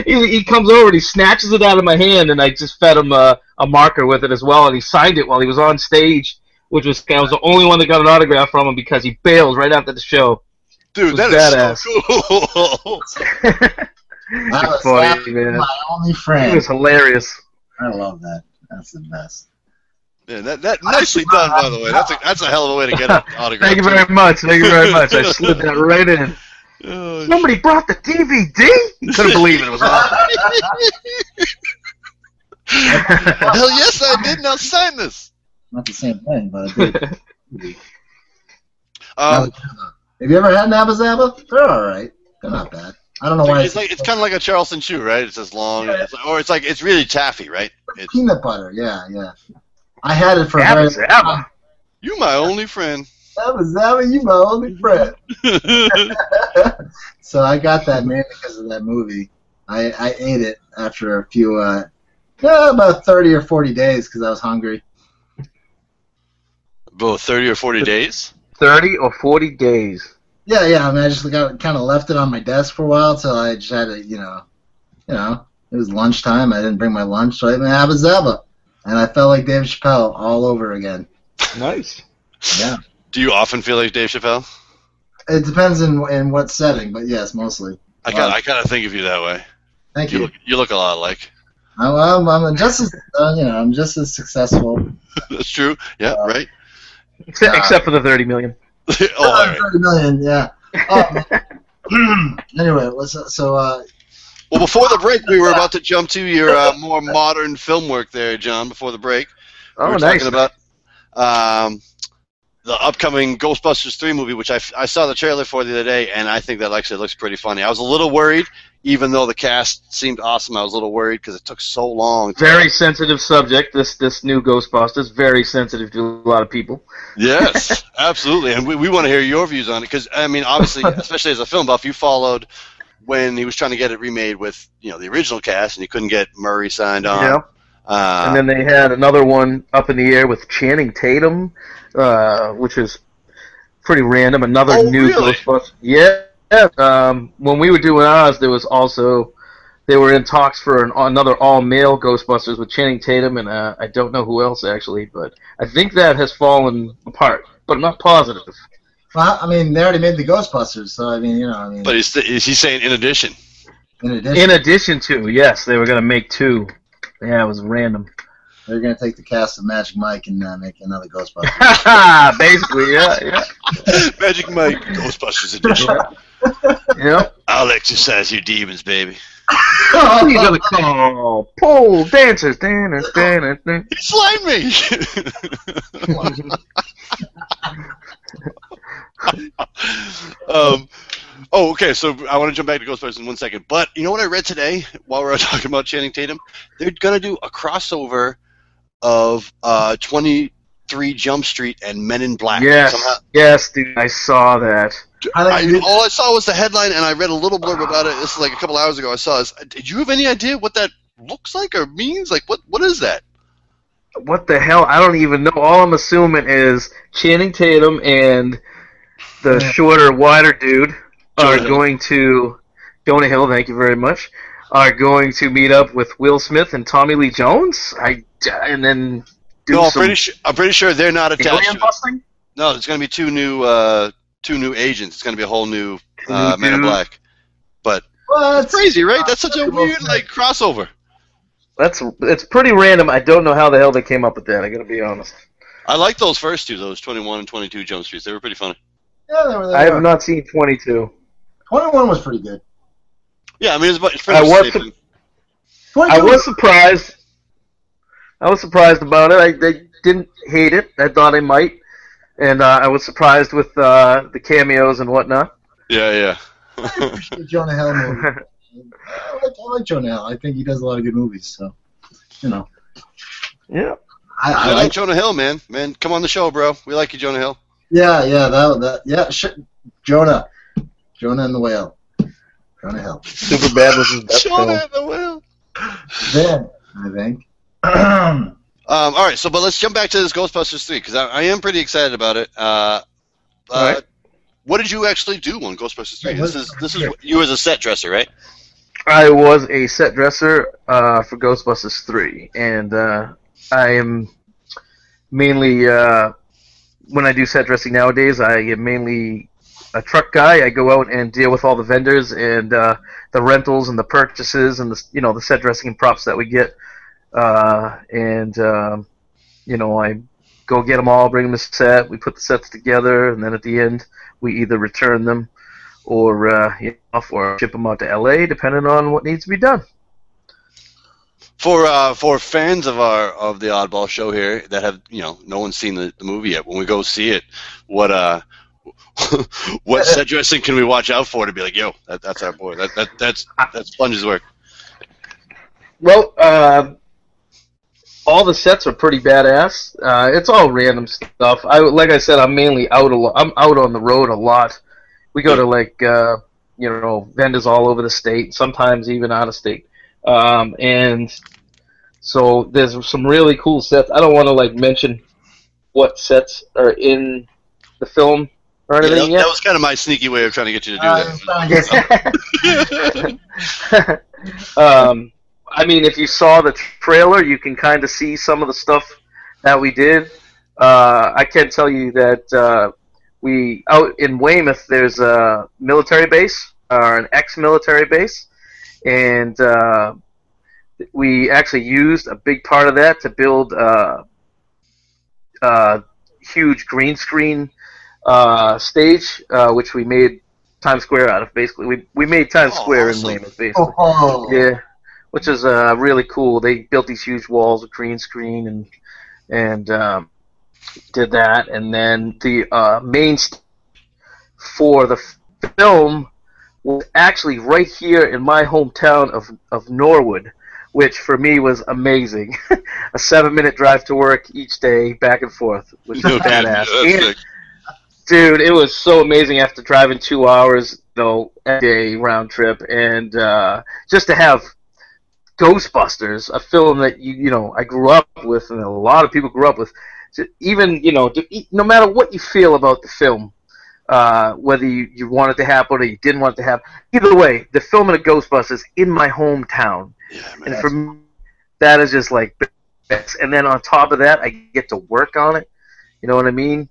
he he comes over and he snatches it out of my hand, and I just fed him a, a marker with it as well, and he signed it while he was on stage, which was I was the only one that got an autograph from him because he bailed right after the show. Dude, that badass. Is so cool. That was funny, man. My only friend. It was hilarious. I love that. That's the best. Yeah, that that nicely done, by the way. That's a that's a hell of a way to get an autograph. Thank you very much. Thank you very much. I slid that right in. Oh, Somebody shit. brought the D V D. You couldn't believe it. It was awesome. Hell yes, I did. Now sign this. Not the same thing, but I did. um, Have you ever had an Abba Zabba? They're all right. They're not bad. I don't know it's why. Like, it's like it's kind of like a Charleston chew, right? It's as long, yeah. it's like, or it's like it's really taffy, right? It's peanut butter, yeah, yeah. I had it for Abba very Zabba. Long. You my only friend. Abba Zabba, you my only friend. So I got that man because of that movie. I, I ate it after a few, uh, yeah, about thirty or forty days because I was hungry. Both thirty or forty days. Thirty or forty days. Yeah, yeah. I mean, I just got, kind of left it on my desk for a while, so I just had to, you know, you know, it was lunchtime. I didn't bring my lunch, so I didn't have a Zabba, and I felt like Dave Chappelle all over again. Nice. Yeah. Do you often feel like Dave Chappelle? It depends in in what setting, but yes, mostly. I kind I kind of think of you that way. Thank you. You look, you look a lot alike. I'm I'm just as uh, you know I'm just as successful. That's true. Yeah. Uh, right. Except, uh, except for the thirty million. Oh, all right. thirty million, yeah. Um, anyway, let's, so... Uh, well, before the break, we were about to jump to your uh, more modern film work there, John, before the break. Oh, we were nice. talking about um, the upcoming Ghostbusters three movie, which I, I saw the trailer for the other day, and I think that actually looks pretty funny. I was a little worried, even though the cast seemed awesome. I was a little worried because it took so long. To very sensitive subject, this this new Ghostbusters. Very sensitive to a lot of people. Yes, absolutely. And we, we want to hear your views on it because, I mean, obviously, especially as a film buff, you followed when he was trying to get it remade with, you know, the original cast, and you couldn't get Murray signed on. Yeah. Uh, and then they had another one up in the air with Channing Tatum, uh, which is pretty random. Another oh, new really? Ghostbusters. Yeah. Yeah, um, when we were doing ours, there was also, they were in talks for an, another all-male Ghostbusters with Channing Tatum, and uh, I don't know who else, actually, but I think that has fallen apart, but I'm not positive. Well, I mean, they already made the Ghostbusters, so, I mean, you know, I mean. But is, the, is he saying in addition? In addition. In addition to, yes, they were going to make two. Yeah, it was random. They were going to take the cast of Magic Mike and uh, make another Ghostbusters. Basically, yeah, yeah. Magic Mike, Ghostbusters edition. Yep. I'll exercise your demons, baby. Oh, he's gonna call pole dancers, dancers, dancers. He slimed me. um. Oh, okay. So I want to jump back to Ghostbusters in one second, but you know what I read today while we were talking about Channing Tatum? They're gonna do a crossover of uh twenty-three Jump Street and Men in Black. Yes. Somehow. Yes, dude. I saw that. I, all I saw was the headline, and I read a little blurb about it. This is like a couple hours ago. I saw this. Did you have any idea what that looks like or means? Like, what? What is that? What the hell? I don't even know. All I'm assuming is Channing Tatum and the shorter, wider dude are Jonah going Hill. to Jonah Hill. Thank you very much. Are going to meet up with Will Smith and Tommy Lee Jones. I and then do no. I'm pretty sure. I'm pretty sure they're not attached. Busting? No, there's going to be two new. Uh, Two new agents. It's going to be a whole new uh, Man in Black. But well, it's crazy, right? That's such a weird like crossover. That's it's pretty random. I don't know how the hell they came up with that. I got to be honest. I like those first two, those twenty-one and twenty-two Jump Streets. They were pretty funny. Yeah, they were. They I were. have not seen twenty-two. twenty-one was pretty good. Yeah, I mean, it's about. It's pretty I was. Su- I was surprised. I was surprised about it. I they didn't hate it. I thought I might. And uh, I was surprised with uh, the cameos and whatnot. Yeah, yeah. I appreciate Jonah Hill movies. I, like, I like Jonah Hill. I think he does a lot of good movies. So, you know. Yeah. I, I, I like Jonah Hill, man. Man, come on the show, bro. We like you, Jonah Hill. Yeah, yeah, that, that yeah. Sh- Jonah, Jonah and the Whale. Jonah Hill. Superbad was his best Jonah film. And the Whale. Then I think. Um, all right, so but let's jump back to this Ghostbusters three because I, I am pretty excited about it. Uh, uh, right. What did you actually do on Ghostbusters three? This is this is you was a set dresser, right? I was a set dresser uh, for Ghostbusters three, and uh, I am mainly uh, when I do set dressing nowadays, I am mainly a truck guy. I go out and deal with all the vendors and uh, the rentals and the purchases and the you know the set dressing and props that we get. Uh, and, um, you know, I go get them all, bring them a set, we put the sets together, and then at the end, we either return them or, uh, you know, or ship them out to L A, depending on what needs to be done. For uh, for fans of our of the Oddball show here that have, you know, no one's seen the, the movie yet, when we go see it, what uh, what suggestion can we watch out for to be like, yo, that, that's our boy. That, that, that's that's Sponge's work. Well, uh, all the sets are pretty badass. Uh, it's all random stuff. I like I said, I'm mainly out. A lo- I'm out on the road a lot. We go to like uh, you know vendors all over the state, sometimes even out of state, um, and so there's some really cool sets. I don't want to like mention what sets are in the film. Yeah, that, that was kind of my sneaky way of trying to get you to do uh, that. um, I mean, if you saw the trailer, you can kind of see some of the stuff that we did. Uh, I can tell you that uh, we out in Weymouth, there's a military base, or an ex-military base, and uh, we actually used a big part of that to build a, a huge green screen Uh, stage, uh, which we made Times Square out of, basically. We we made Times oh, Square awesome. in Weymouth, basically. Oh. Yeah, which is uh, really cool. They built these huge walls with green screen and and um, did that. And then the uh, main stage for the film was actually right here in my hometown of, of Norwood, which for me was amazing. A seven-minute drive to work each day, back and forth, which is no, badass. Yeah, dude, it was so amazing after driving two hours, though, a day round trip, and uh, just to have Ghostbusters, a film that you you know I grew up with, and a lot of people grew up with. So even you know, to, no matter what you feel about the film, uh, whether you, you wanted to happen or you didn't want it to happen, either way, the filming of Ghostbusters in my hometown, yeah, man, and for me, that is just like best. And then on top of that, I get to work on it. You know what I mean?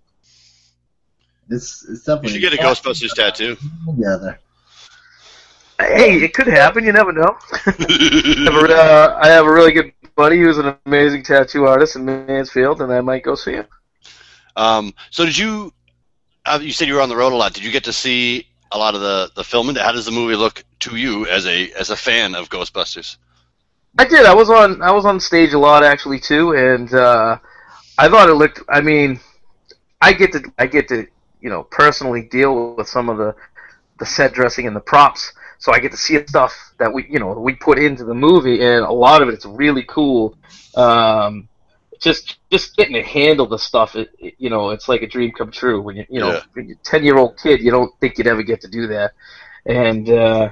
This is you should get a Ghostbusters tattoo. Together. Hey, it could happen. You never know. uh, I have a really good buddy who's an amazing tattoo artist in Mansfield, and I might go see him. Um, so did you – you said you were on the road a lot. Did you get to see a lot of the, the filming? How does the movie look to you as a as a fan of Ghostbusters? I did. I was on I was on stage a lot, actually, too, and uh, I thought it looked – I mean, I get to I get to – you know, personally deal with some of the, the set dressing and the props, so I get to see stuff that we, you know, we put into the movie, and a lot of it's really cool. Um, just just getting to handle the stuff, it, it, you know, it's like a dream come true. When you, you know, yeah. when you're a ten-year-old kid, you don't think you'd ever get to do that, and uh,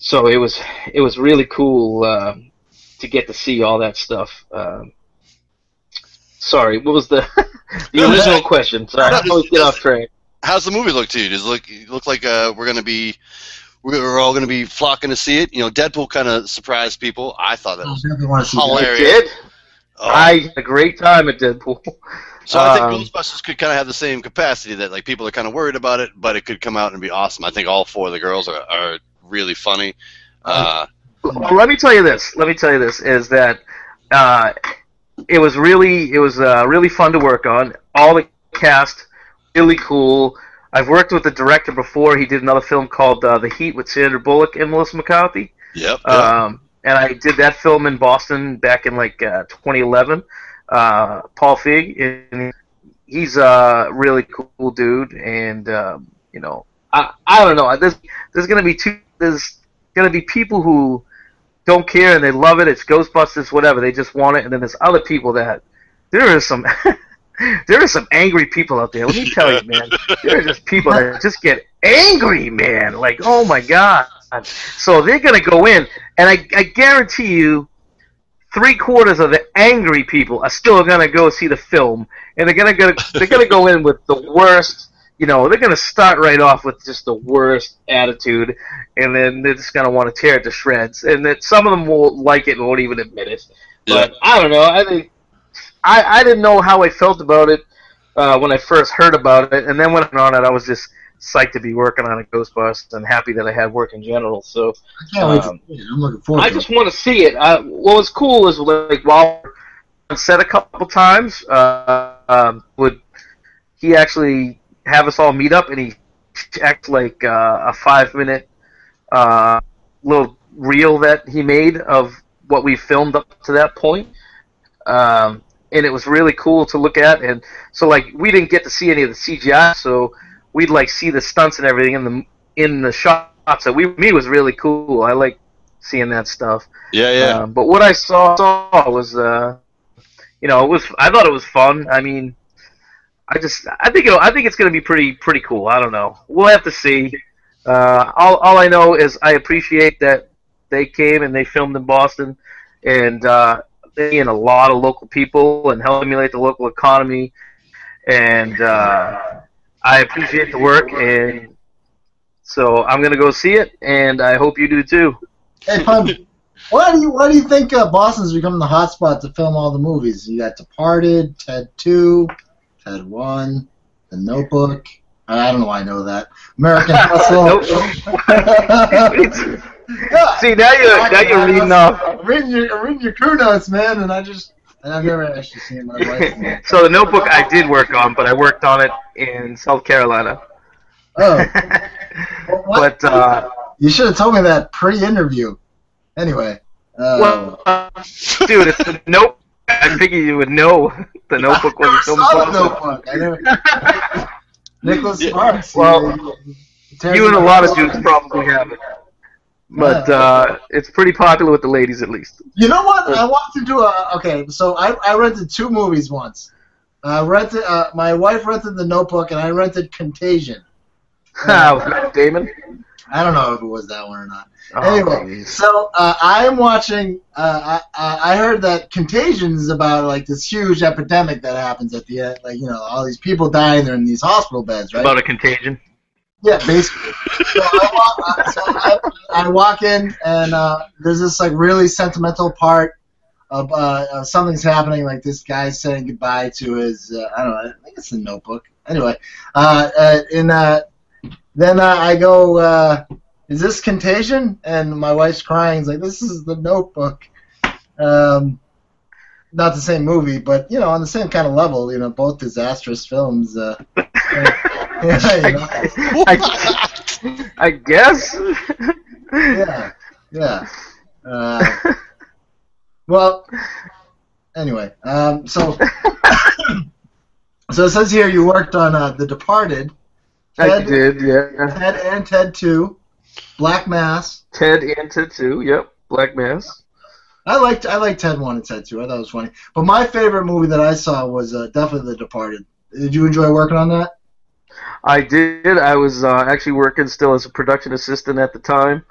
so it was it was really cool uh, to get to see all that stuff. Um, Sorry, what was the the original question? Sorry, no, I always get off track. How's the movie look to you? Does it look look like uh, we're gonna be we're all gonna be flocking to see it? You know, Deadpool kind of surprised people. I thought that was oh, hilarious. I did. Oh. I had a great time at Deadpool. So um, I think Ghostbusters could kind of have the same capacity that like people are kind of worried about it, but it could come out and be awesome. I think all four of the girls are are really funny. Uh, well, let me tell you this. Let me tell you this is that. Uh, It was really, it was uh, really fun to work on. All the cast, really cool. I've worked with the director before. He did another film called uh, The Heat with Sandra Bullock and Melissa McCarthy. Yep. yep. Um, and I did that film in Boston back in like uh, twenty eleven. Uh, Paul Feig, and he's a really cool dude. And um, you know, I I don't know. There's there's gonna be two. There's gonna be people who don't care, and they love it. It's Ghostbusters, whatever. They just want it. And then there's other people that there are some there are some angry people out there. Let me tell you, man. There are just people that just get angry, man. Like, oh my god. So they're gonna go in, and I, I guarantee you, three quarters of the angry people are still gonna go see the film, and they're gonna go they're gonna go in with the worst. You know, they're going to start right off with just the worst attitude, and then they're just going to want to tear it to shreds. And that some of them will like it and won't even admit it. But yeah. I don't know. I think I, I didn't know how I felt about it uh, when I first heard about it. And then when I on it, I was just psyched to be working on a Ghostbusters and happy that I had work in general. So I um, I'm looking forward I to just it. want to see it. I, what was cool is, like, while I was on set a couple times, uh, um, would he actually have us all meet up, and he checked like uh, a five-minute uh, little reel that he made of what we filmed up to that point, um, and it was really cool to look at. And so, like, we didn't get to see any of the C G I, so we'd like see the stunts and everything in the in the shots that we me was really cool. I like seeing that stuff. Yeah, yeah. Um, but what I saw, saw was, uh, you know, it was I thought it was fun. I mean, I just I think it I think it's gonna be pretty pretty cool. I don't know. We'll have to see. Uh, all all I know is I appreciate that they came and they filmed in Boston, and uh, they and a lot of local people and helped emulate the local economy. And uh, I appreciate the work, and so I'm gonna go see it, and I hope you do too. Hey, Pun, why do you why do you think uh, Boston's become the hot spot to film all the movies? You got Departed, Ted two, Ted one, The Notebook. I don't know why I know that. American Hustle. See, now you're, now you're reading off. I'm reading your, I'm reading your crew notes, man, and I just, and I've never actually seen my life. So The Notebook I did work on, but I worked on it in South Carolina. Oh. Well, what? But, uh, you should have told me that pre-interview. Anyway. Uh, well, uh, dude, it's The Notebook. I figured you would know The Notebook was so much. I saw The Notebook. Nicholas Sparks. Well, you and a lot of dudes probably have it, but uh, it's pretty popular with the ladies, at least. You know what? I want to do a okay. So I I rented two movies once. I rented uh, my wife rented The Notebook, and I rented Contagion. Uh, was that Damon? I don't know if it was that one or not. Oh, anyway, geez. so uh, I'm watching. Uh, I I heard that Contagion is about like this huge epidemic that happens at the end. Like, you know, all these people die and they're in these hospital beds, right? About a contagion. Yeah, basically. so I walk, uh, so I, I walk in and uh, there's this like really sentimental part of, uh, of something's happening. Like this guy saying goodbye to his. Uh, I don't know. I think it's The Notebook. Anyway, uh, uh, in uh. Then uh, I go, uh, is this Contagion? And my wife's crying. It's like, this is The Notebook. Um, not the same movie, but, you know, on the same kind of level. You know, both disastrous films. Uh, yeah, you know. I, I, I guess. Yeah, yeah. Uh, well, anyway, um, so so it says here you worked on uh, The Departed. Ted, I did, yeah. Ted and Ted two, Black Mass. Ted and Ted two, yep, Black Mass. I liked I liked Ted one and Ted two. I thought it was funny. But my favorite movie that I saw was uh, definitely The Departed. Did you enjoy working on that? I did. I was uh, actually working still as a production assistant at the time,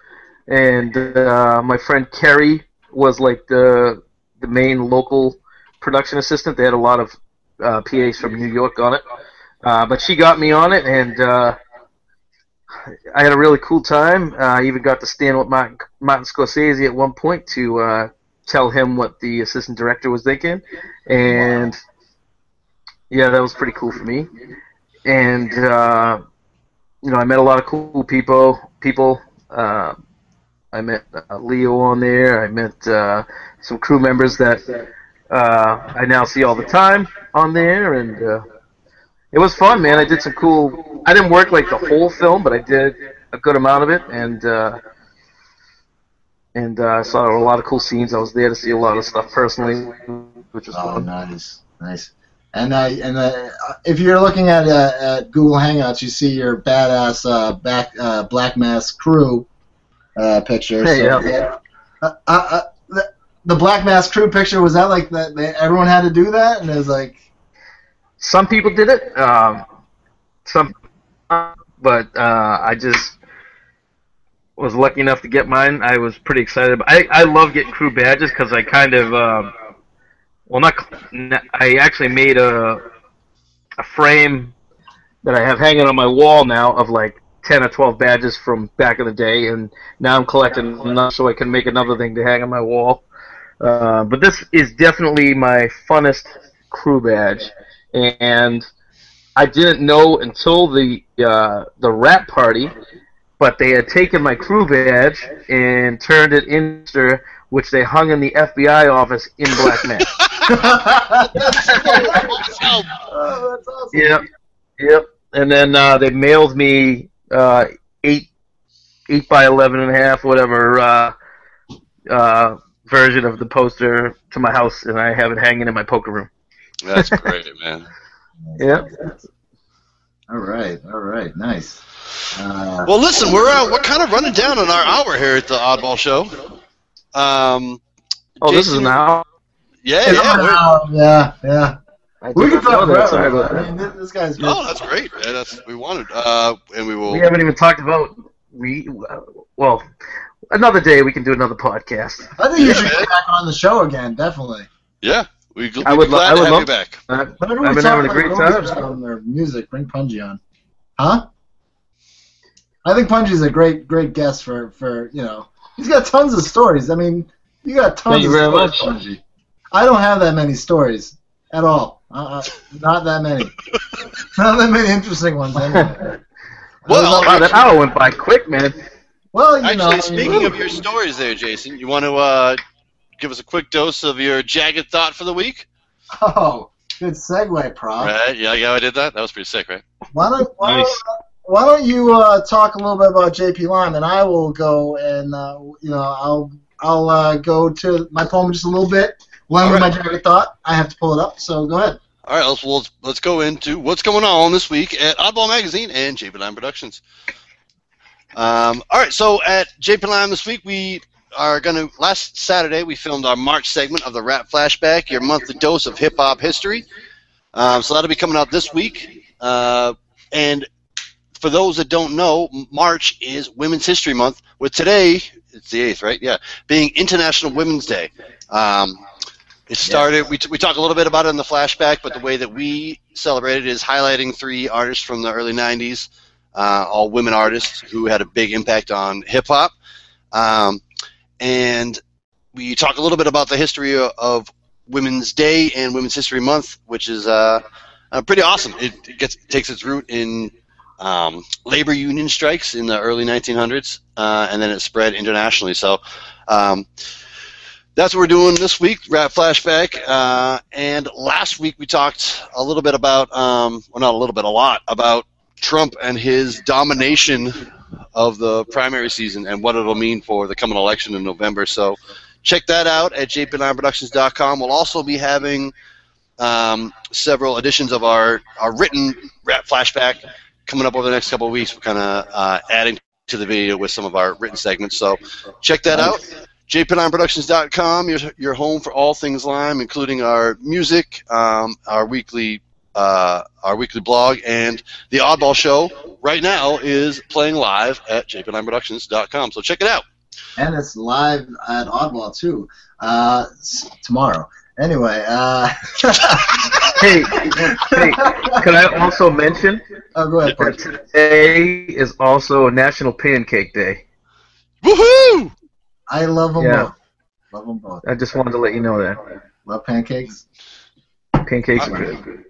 and uh, my friend Kerry was like the the main local production assistant. They had a lot of uh, P As from New York on it. Uh, but she got me on it, and uh, I had a really cool time. Uh, I even got to stand with Martin, Martin Scorsese at one point to uh, tell him what the assistant director was thinking. And, yeah, that was pretty cool for me. And, uh, you know, I met a lot of cool people. people. Uh, I met uh, Leo on there. I met uh, some crew members that uh, I now see all the time on there, and... Uh, It was fun, man. I did some cool... I didn't work, like, the whole film, but I did a good amount of it, and uh, and I uh, saw a lot of cool scenes. I was there to see a lot of stuff personally, which was oh, fun. Oh, nice, nice. And uh, and uh, if you're looking at, uh, at Google Hangouts, you see your badass uh, back, uh, Black Mass crew uh, picture. Hey, so, yeah. yeah. Uh, uh, the, the Black Mass crew picture, was that, like, that they, everyone had to do that? And it was, like... Some people did it, um, some, but uh, I just was lucky enough to get mine. I was pretty excited about it. I I love getting crew badges because I kind of, um, well, not. I actually made a a frame that I have hanging on my wall now of like ten or twelve badges from back in the day, and now I'm collecting enough so I can make another thing to hang on my wall. Uh, but this is definitely my funnest crew badge. And I didn't know until the uh, the rap party, but they had taken my crew badge and turned it into, which they hung in the F B I office in Black Man. Oh, that's awesome. Yep, yep. And then uh, they mailed me uh, eight eight by eleven and a half, whatever uh, uh, version of the poster to my house, and I have it hanging in my poker room. That's great, man. Yep. All right, all right, nice. Uh, well, listen, we're uh, we're kind of running down on our hour here at the Oddball Show. Um, oh, Jason, this is an hour. Yeah, yeah, yeah, hour. yeah, yeah. We can talk about that. About that. I mean, this, this guy's good. Oh, that's great. Yeah, that's we wanted, uh, and we will. We haven't even talked about we. Uh, well, another day we can do another podcast. I think yeah, you should man. get back on the show again. Definitely. Yeah. We're glad I would to I would have love you back. Uh, I've been having about, a great time. On their music, bring Pungi on, huh? I think Pungi's a great, great guest for, for you know. He's got tons of stories. I mean, you got tons. Thank of you very stories, much, Pungi. I don't have that many stories at all. Uh, uh, not that many. Not that many interesting ones. Anyway. Well, wow, that hour went by quick, man. Well, you actually, know. Speaking I mean, of your stories, there, Jason, you want to. Uh, Give us a quick dose of your jagged thought for the week. Oh, good segue, Prof. Right? Yeah, yeah, I did that. That was pretty sick, right? Why don't Why, nice. why don't you uh, talk a little bit about J P Lime, and I will go and uh, you know I'll I'll uh, go to my poem just a little bit. Lime with right. my jagged thought. I have to pull it up, so go ahead. All right, let's let's, let's go into what's going on this week at Oddball Magazine and J P Lime Productions. Um, all right, so at J P Lime this week we. Are gonna last Saturday we filmed our March segment of the Rap Flashback, your monthly dose of hip hop history. Um, so that'll be coming out this week. Uh, and for those that don't know, March is Women's History Month. With today, it's the eighth, right? Yeah, being International Women's Day. Um, it started. We t- we talk a little bit about it in the flashback, but the way that we celebrated is highlighting three artists from the early nineties, uh, all women artists who had a big impact on hip hop. Um, And we talk a little bit about the history of Women's Day and Women's History Month, which is uh, uh, pretty awesome. It, it gets takes its root in um, labor union strikes in the early nineteen hundreds, uh, and then it spread internationally. So um, that's what we're doing this week, Rap Flashback. Uh, and last week we talked a little bit about, um, well, not a little bit, a lot, about Trump and his domination of the primary season and what it'll mean for the coming election in November. So check that out at j p nine productions dot com. We'll also be having um, several editions of our, our written Rap Flashback coming up over the next couple of weeks. We're kind of uh, adding to the video with some of our written segments. So check that out. j p nine productions dot com, your, your home for all things Lime, including our music, um, our weekly Uh, our weekly blog, and the Oddball Show right now is playing live at j p nine productions dot com, so check it out. And it's live at Oddball, too, uh, tomorrow. Anyway. Uh... hey, hey, can I also mention oh, go ahead, that today is also National Pancake Day. Woohoo! I love them yeah. both. Love them both. I just wanted to let you know that. Love pancakes? Pancakes are good. good.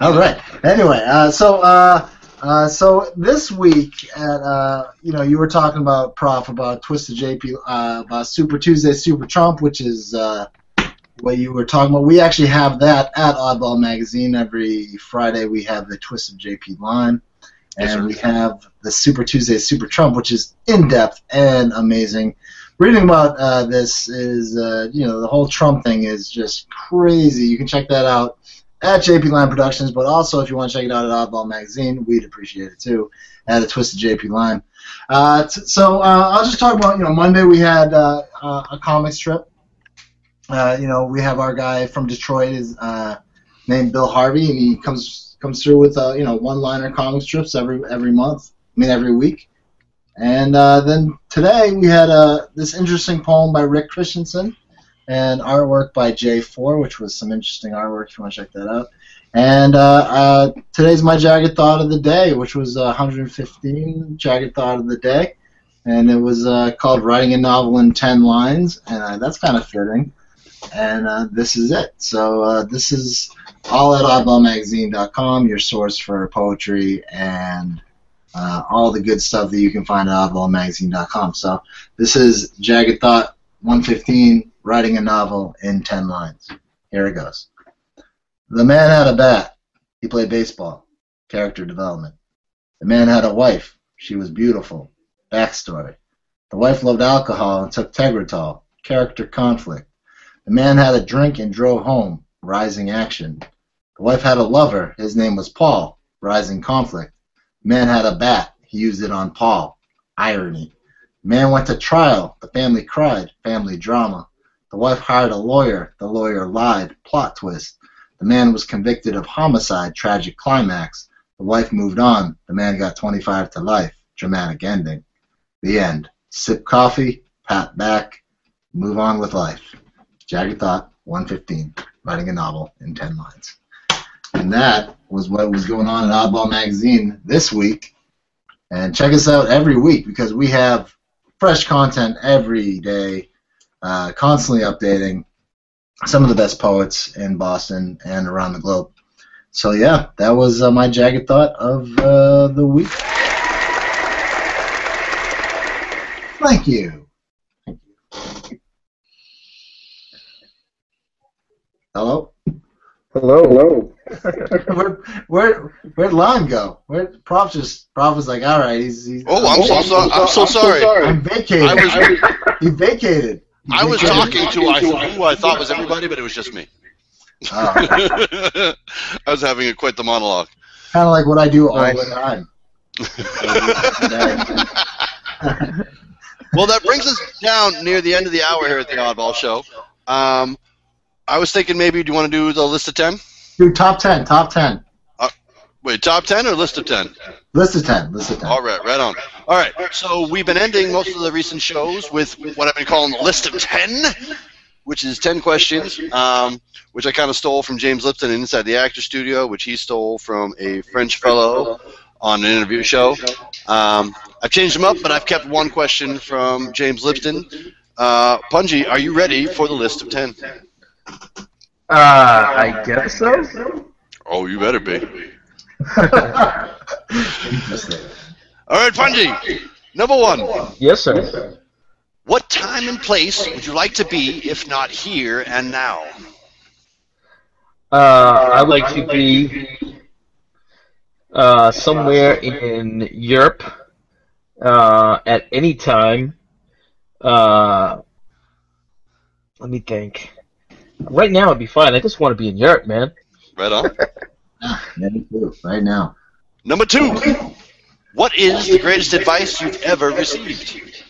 All right. Anyway, uh, so uh, uh, so this week, at uh, you know, you were talking about Prof about Twisted J P uh, about Super Tuesday, Super Trump, which is uh, what you were talking about. We actually have that at Oddball Magazine every Friday. We have the Twisted J P line, and we have the Super Tuesday, Super Trump, which is in depth and amazing. Reading about uh, this is uh, you know the whole Trump thing is just crazy. You can check that out at J P Lime Productions, but also if you want to check it out at Oddball Magazine, we'd appreciate it too, at a Twisted J P Lime. Uh, t- so uh, I'll just talk about, you know, Monday we had uh, uh, a comic strip. Uh, you know, we have our guy from Detroit is uh, named Bill Harvey, and he comes comes through with, uh, you know, one-liner comic strips every every month, I mean every week. And uh, then today we had uh, this interesting poem by Rick Christensen, and artwork by J four, which was some interesting artwork if you want to check that out. And uh, uh, today's my Jagged Thought of the Day, which was uh, one hundred fifteen Jagged Thought of the Day. And it was uh, called Writing a Novel in ten Lines, and uh, that's kind of fitting. And uh, this is it. So uh, this is all at oddball magazine dot com, your source for poetry and uh, all the good stuff that you can find at oddball magazine dot com. So this is Jagged Thought one fifteen, Writing a Novel in ten Lines. Here it goes. The man had a bat. He played baseball. Character development. The man had a wife. She was beautiful. Backstory. The wife loved alcohol and took Tegretol. Character conflict. The man had a drink and drove home. Rising action. The wife had a lover. His name was Paul. rising conflict. Man had a bat. He used it on Paul. Irony. Man went to trial. The family cried. Family drama. The wife hired a lawyer. The lawyer lied. Plot twist. The man was convicted of homicide. Tragic climax. The wife moved on. The man got twenty-five to life. Dramatic ending. The end. Sip coffee. Pat back. Move on with life. Jagged Thought, one fifteen. Writing a novel in ten lines. And that was what was going on at Oddball Magazine this week. And check us out every week because we have fresh content every day, uh, constantly updating some of the best poets in Boston and around the globe. So, yeah, that was uh, my Jagged Thought of uh, the week. Thank you. Thank you. Hello? Hello, hello. where, where, where'd Lon go? Where Prof just Prof was like, all right, he's. he's oh, I'm, I'm, so, so, I'm, so, I'm so sorry. sorry. I'm vacated. I was, I was, he vacated. He I was vacated. talking to I, who I thought was everybody, but it was just me. Oh. I was having to quit the monologue. Kind of like what I do all right. the time. Well, that brings us down near the end of the hour here at the Oddball Show. Um. I was thinking maybe, do you want to do the list of ten? Do top ten, top ten. Uh, wait, top ten or list of ten? List of ten, list of ten. All right, right on. All right, so we've been ending most of the recent shows with what I've been calling the list of ten, which is ten questions, um, which I kind of stole from James Lipton inside the Actor Studio, which he stole from a French fellow on an interview show. Um, I've changed them up, but I've kept one question from James Lipton. Uh, Punji, are you ready for the list of ten? Uh, I guess so. Oh, you better be. All right, Fungi. Number one. Yes, sir. What time and place would you like to be if not here and now? Uh, I'd like to be uh, somewhere in Europe uh, at any time. Uh, let me think. Right now it'd be fine. I just want to be in Europe, man. Right on. Yeah, me too. Right now. Number two. What is the greatest advice you've ever received?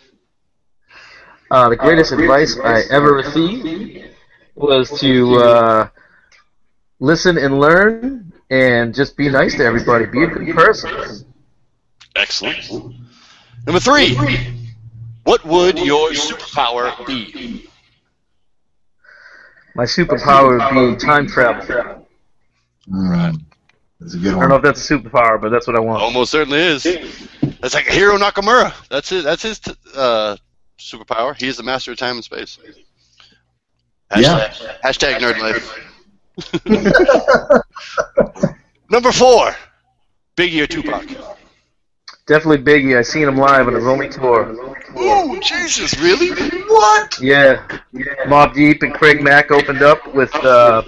Uh, the greatest uh, advice I ever received was to uh, listen and learn and just be nice to everybody. Be a good person. Excellent. Number three. What would your superpower be? My superpower would be time travel. Right. That's a good one. I don't know if that's a superpower, but that's what I want. Almost certainly is. That's like Hiro Nakamura. That's his, that's his uh, superpower. He is the master of time and space. Hashtag, yeah. Hashtag nerd life. Number four, Biggie or Tupac? Definitely Biggie. I seen him live on his only tour. Oh, Jesus, really? What? Yeah. Mobb Deep and Craig Mack opened up with uh,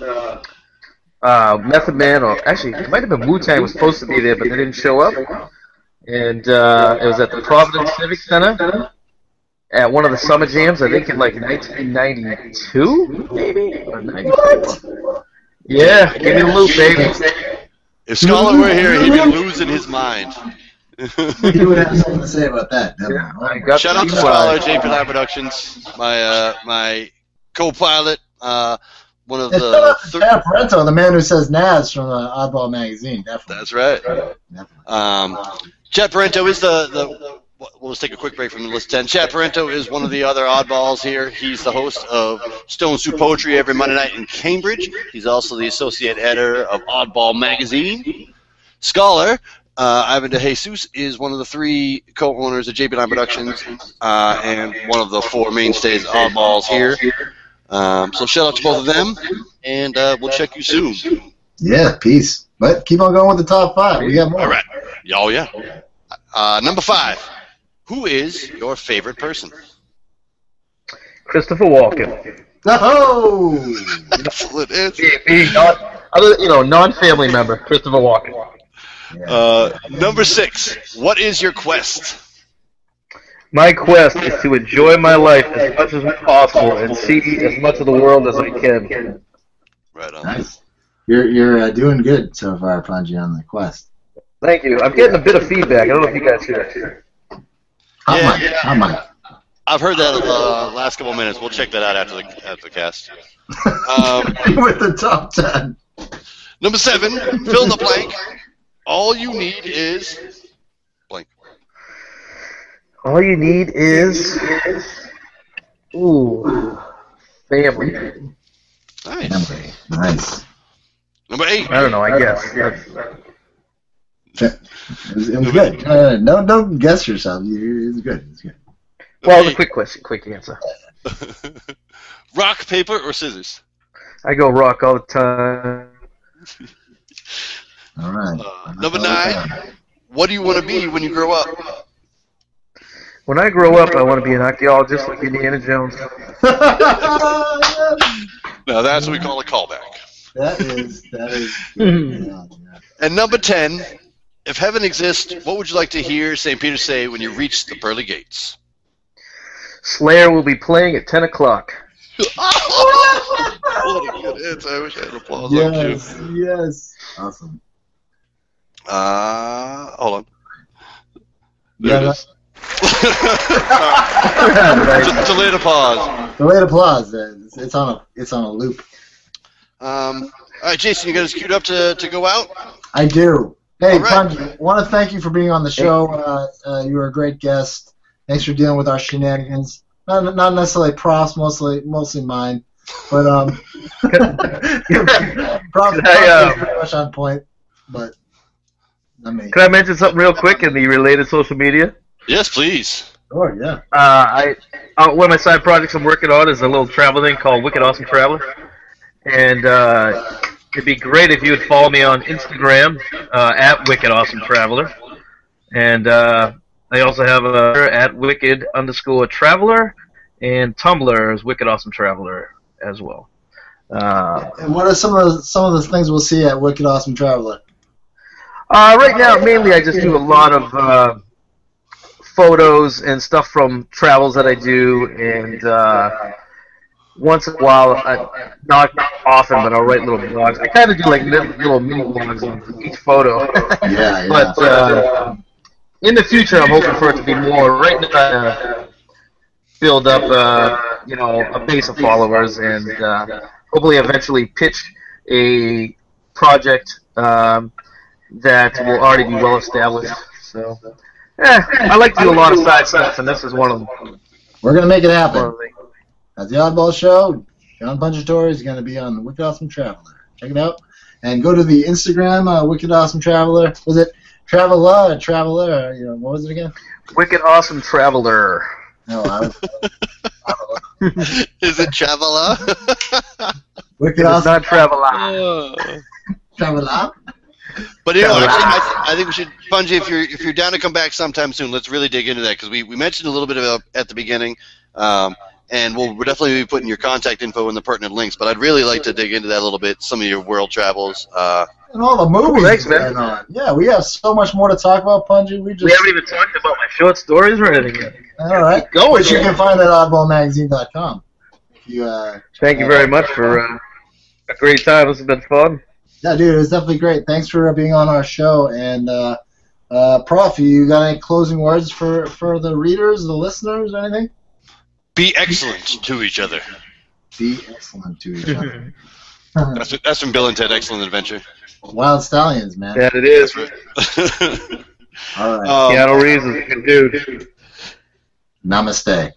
uh, Method Man. Or actually, it might have been Wu-Tang was supposed to be there, but they didn't show up. And uh, it was at the Providence Civic Center at one of the summer jams, I think in like nineteen ninety-two, maybe? Or ninety-four. Yeah, give me the loop, baby. If Scholar were here, he'd be losing his mind. You would have something to say about that. Yeah, I shout out to Scholar, J P Lime Productions, my uh, my co-pilot, uh, one of it's the. Thir- Pat Parento, the man who says Naz from uh, Oddball Magazine, definitely. That's right. Definitely. Um, Chad Parento is the, the. We'll just take a quick break from the list ten. Chad Parento is one of the other oddballs here. He's the host of Stone Soup Poetry every Monday night in Cambridge. He's also the associate editor of Oddball Magazine. Scholar. Uh, Ivan DeJesus is one of the three co-owners of J P Lime Productions uh, and one of the four mainstays of Oddballs here. Um, so shout out to both of them, and uh, we'll check you soon. Yeah, peace. But keep on going with the top five. We got more. All right. Oh, yeah. Uh, number five. Who is your favorite person? Christopher Walken. Oh! That's what it is. Other, you know, non-family member, Christopher Walken. Uh, number six, what is your quest? My quest is to enjoy my life as much as possible and see as much of the world as I can. Right on. Nice. You're you're uh, doing good so far, Punji, on the quest. Thank you. I'm getting a bit of feedback. I don't know if you guys hear it too. Yeah, yeah. I'm a, I've heard that uh, last couple minutes. We'll check that out after the after the cast. Um, with the top ten. Number seven, fill in the blank. All you need is blank. All you need is ooh, family. Nice. Family. Nice. Number eight. I don't know. I guess. It was, it was good. Uh, no, don't guess yourself. It was good. It was good. Well, the quick question, quick answer. Rock, paper, or scissors? I go rock all the time. All right. Uh, number nine. What do you want to be when you grow up? When I grow up, I want to be an archaeologist like Indiana Jones. Now that's what we call a callback. That is. That is. Yeah, yeah. And number ten. If heaven exists, what would you like to hear Saint Peter say when you reach the pearly gates? Slayer will be playing at ten o'clock. I wish I had applause. Yes, on you. Yes. Awesome. Uh, hold on. There yeah, it is. Right. Delayed applause. Delayed applause. It's on a. It's on a loop. Um. All right, Jason, you got us queued up to to go out. I do. Hey, Punji, I want to thank you for being on the show. Uh, uh, you were a great guest. Thanks for dealing with our shenanigans. Not, not necessarily props, mostly mostly mine. But um, props are pretty much on point. But I mean, can I mention something real quick in the related social media? Yes, please. Oh sure, yeah. Uh, I uh, one of my side projects I'm working on is a little travel thing called Wicked Awesome Traveler, and. Uh, It'd be great if you would follow me on Instagram uh, at Wicked Awesome Traveler, and uh, I also have a at Wicked underscore Traveler, and Tumblr is Wicked Awesome Traveler as well. Uh, and what are some of the, some of the things we'll see at Wicked Awesome Traveler? Uh, right now, mainly I just do a lot of uh, photos and stuff from travels that I do, and. Uh, Once in a while, I, not often, but I'll write little blogs. I kind of do like little mini blogs on each photo. yeah, yeah. But uh, in the future, I'm hoping for it to be more. Right now, uh, build up, uh, you know, a base of followers, and uh, hopefully, eventually, pitch a project um, that will already be well established. So, yeah, I like to do a lot of side stuff, and this is one of them. We're gonna make it happen. At the Oddball Show, John Pungitore is going to be on the Wicked Awesome Traveler. Check it out. And go to the Instagram, uh, Wicked Awesome Traveler. Was it Traveler? Traveler? You know, what was it again? Wicked Awesome Traveler. No, I was. Traveler. Is it Traveler? Wicked it Awesome Traveler. Traveler? But you know, I, I think we should, Bungie, if you're if you're down to come back sometime soon, let's really dig into that, because we, we mentioned a little bit about at the beginning. Um, And we'll definitely be putting your contact info in the pertinent links, but I'd really like to dig into that a little bit, some of your world travels. Uh, and all the movies. Thanks, man. On. Yeah, we have so much more to talk about, Punji. We, just, we haven't even talked about my short stories or anything yet. All right. Go which you can find at oddball magazine dot com. You, uh, Thank you very much for uh, a great time. This has been fun. Yeah, dude, it was definitely great. Thanks for being on our show. And, uh, uh, Prof, you got any closing words for, for the readers, the listeners, or anything? Be excellent to each other. Be excellent to each other. that's, what, that's from Bill and Ted, Excellent Adventure. Wild Stallions, man. Yeah, it is. Right. All right. Um, Seattle Reeves is a good dude. Namaste.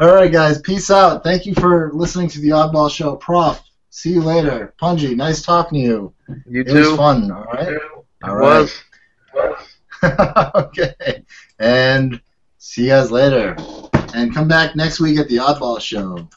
All right, guys. Peace out. Thank you for listening to the Oddball Show. Prof, see you later. Punji, nice talking to you. You it too. It was fun, all right? It all was. Right. Okay. And... see you guys later. And come back next week at the Oddball Show.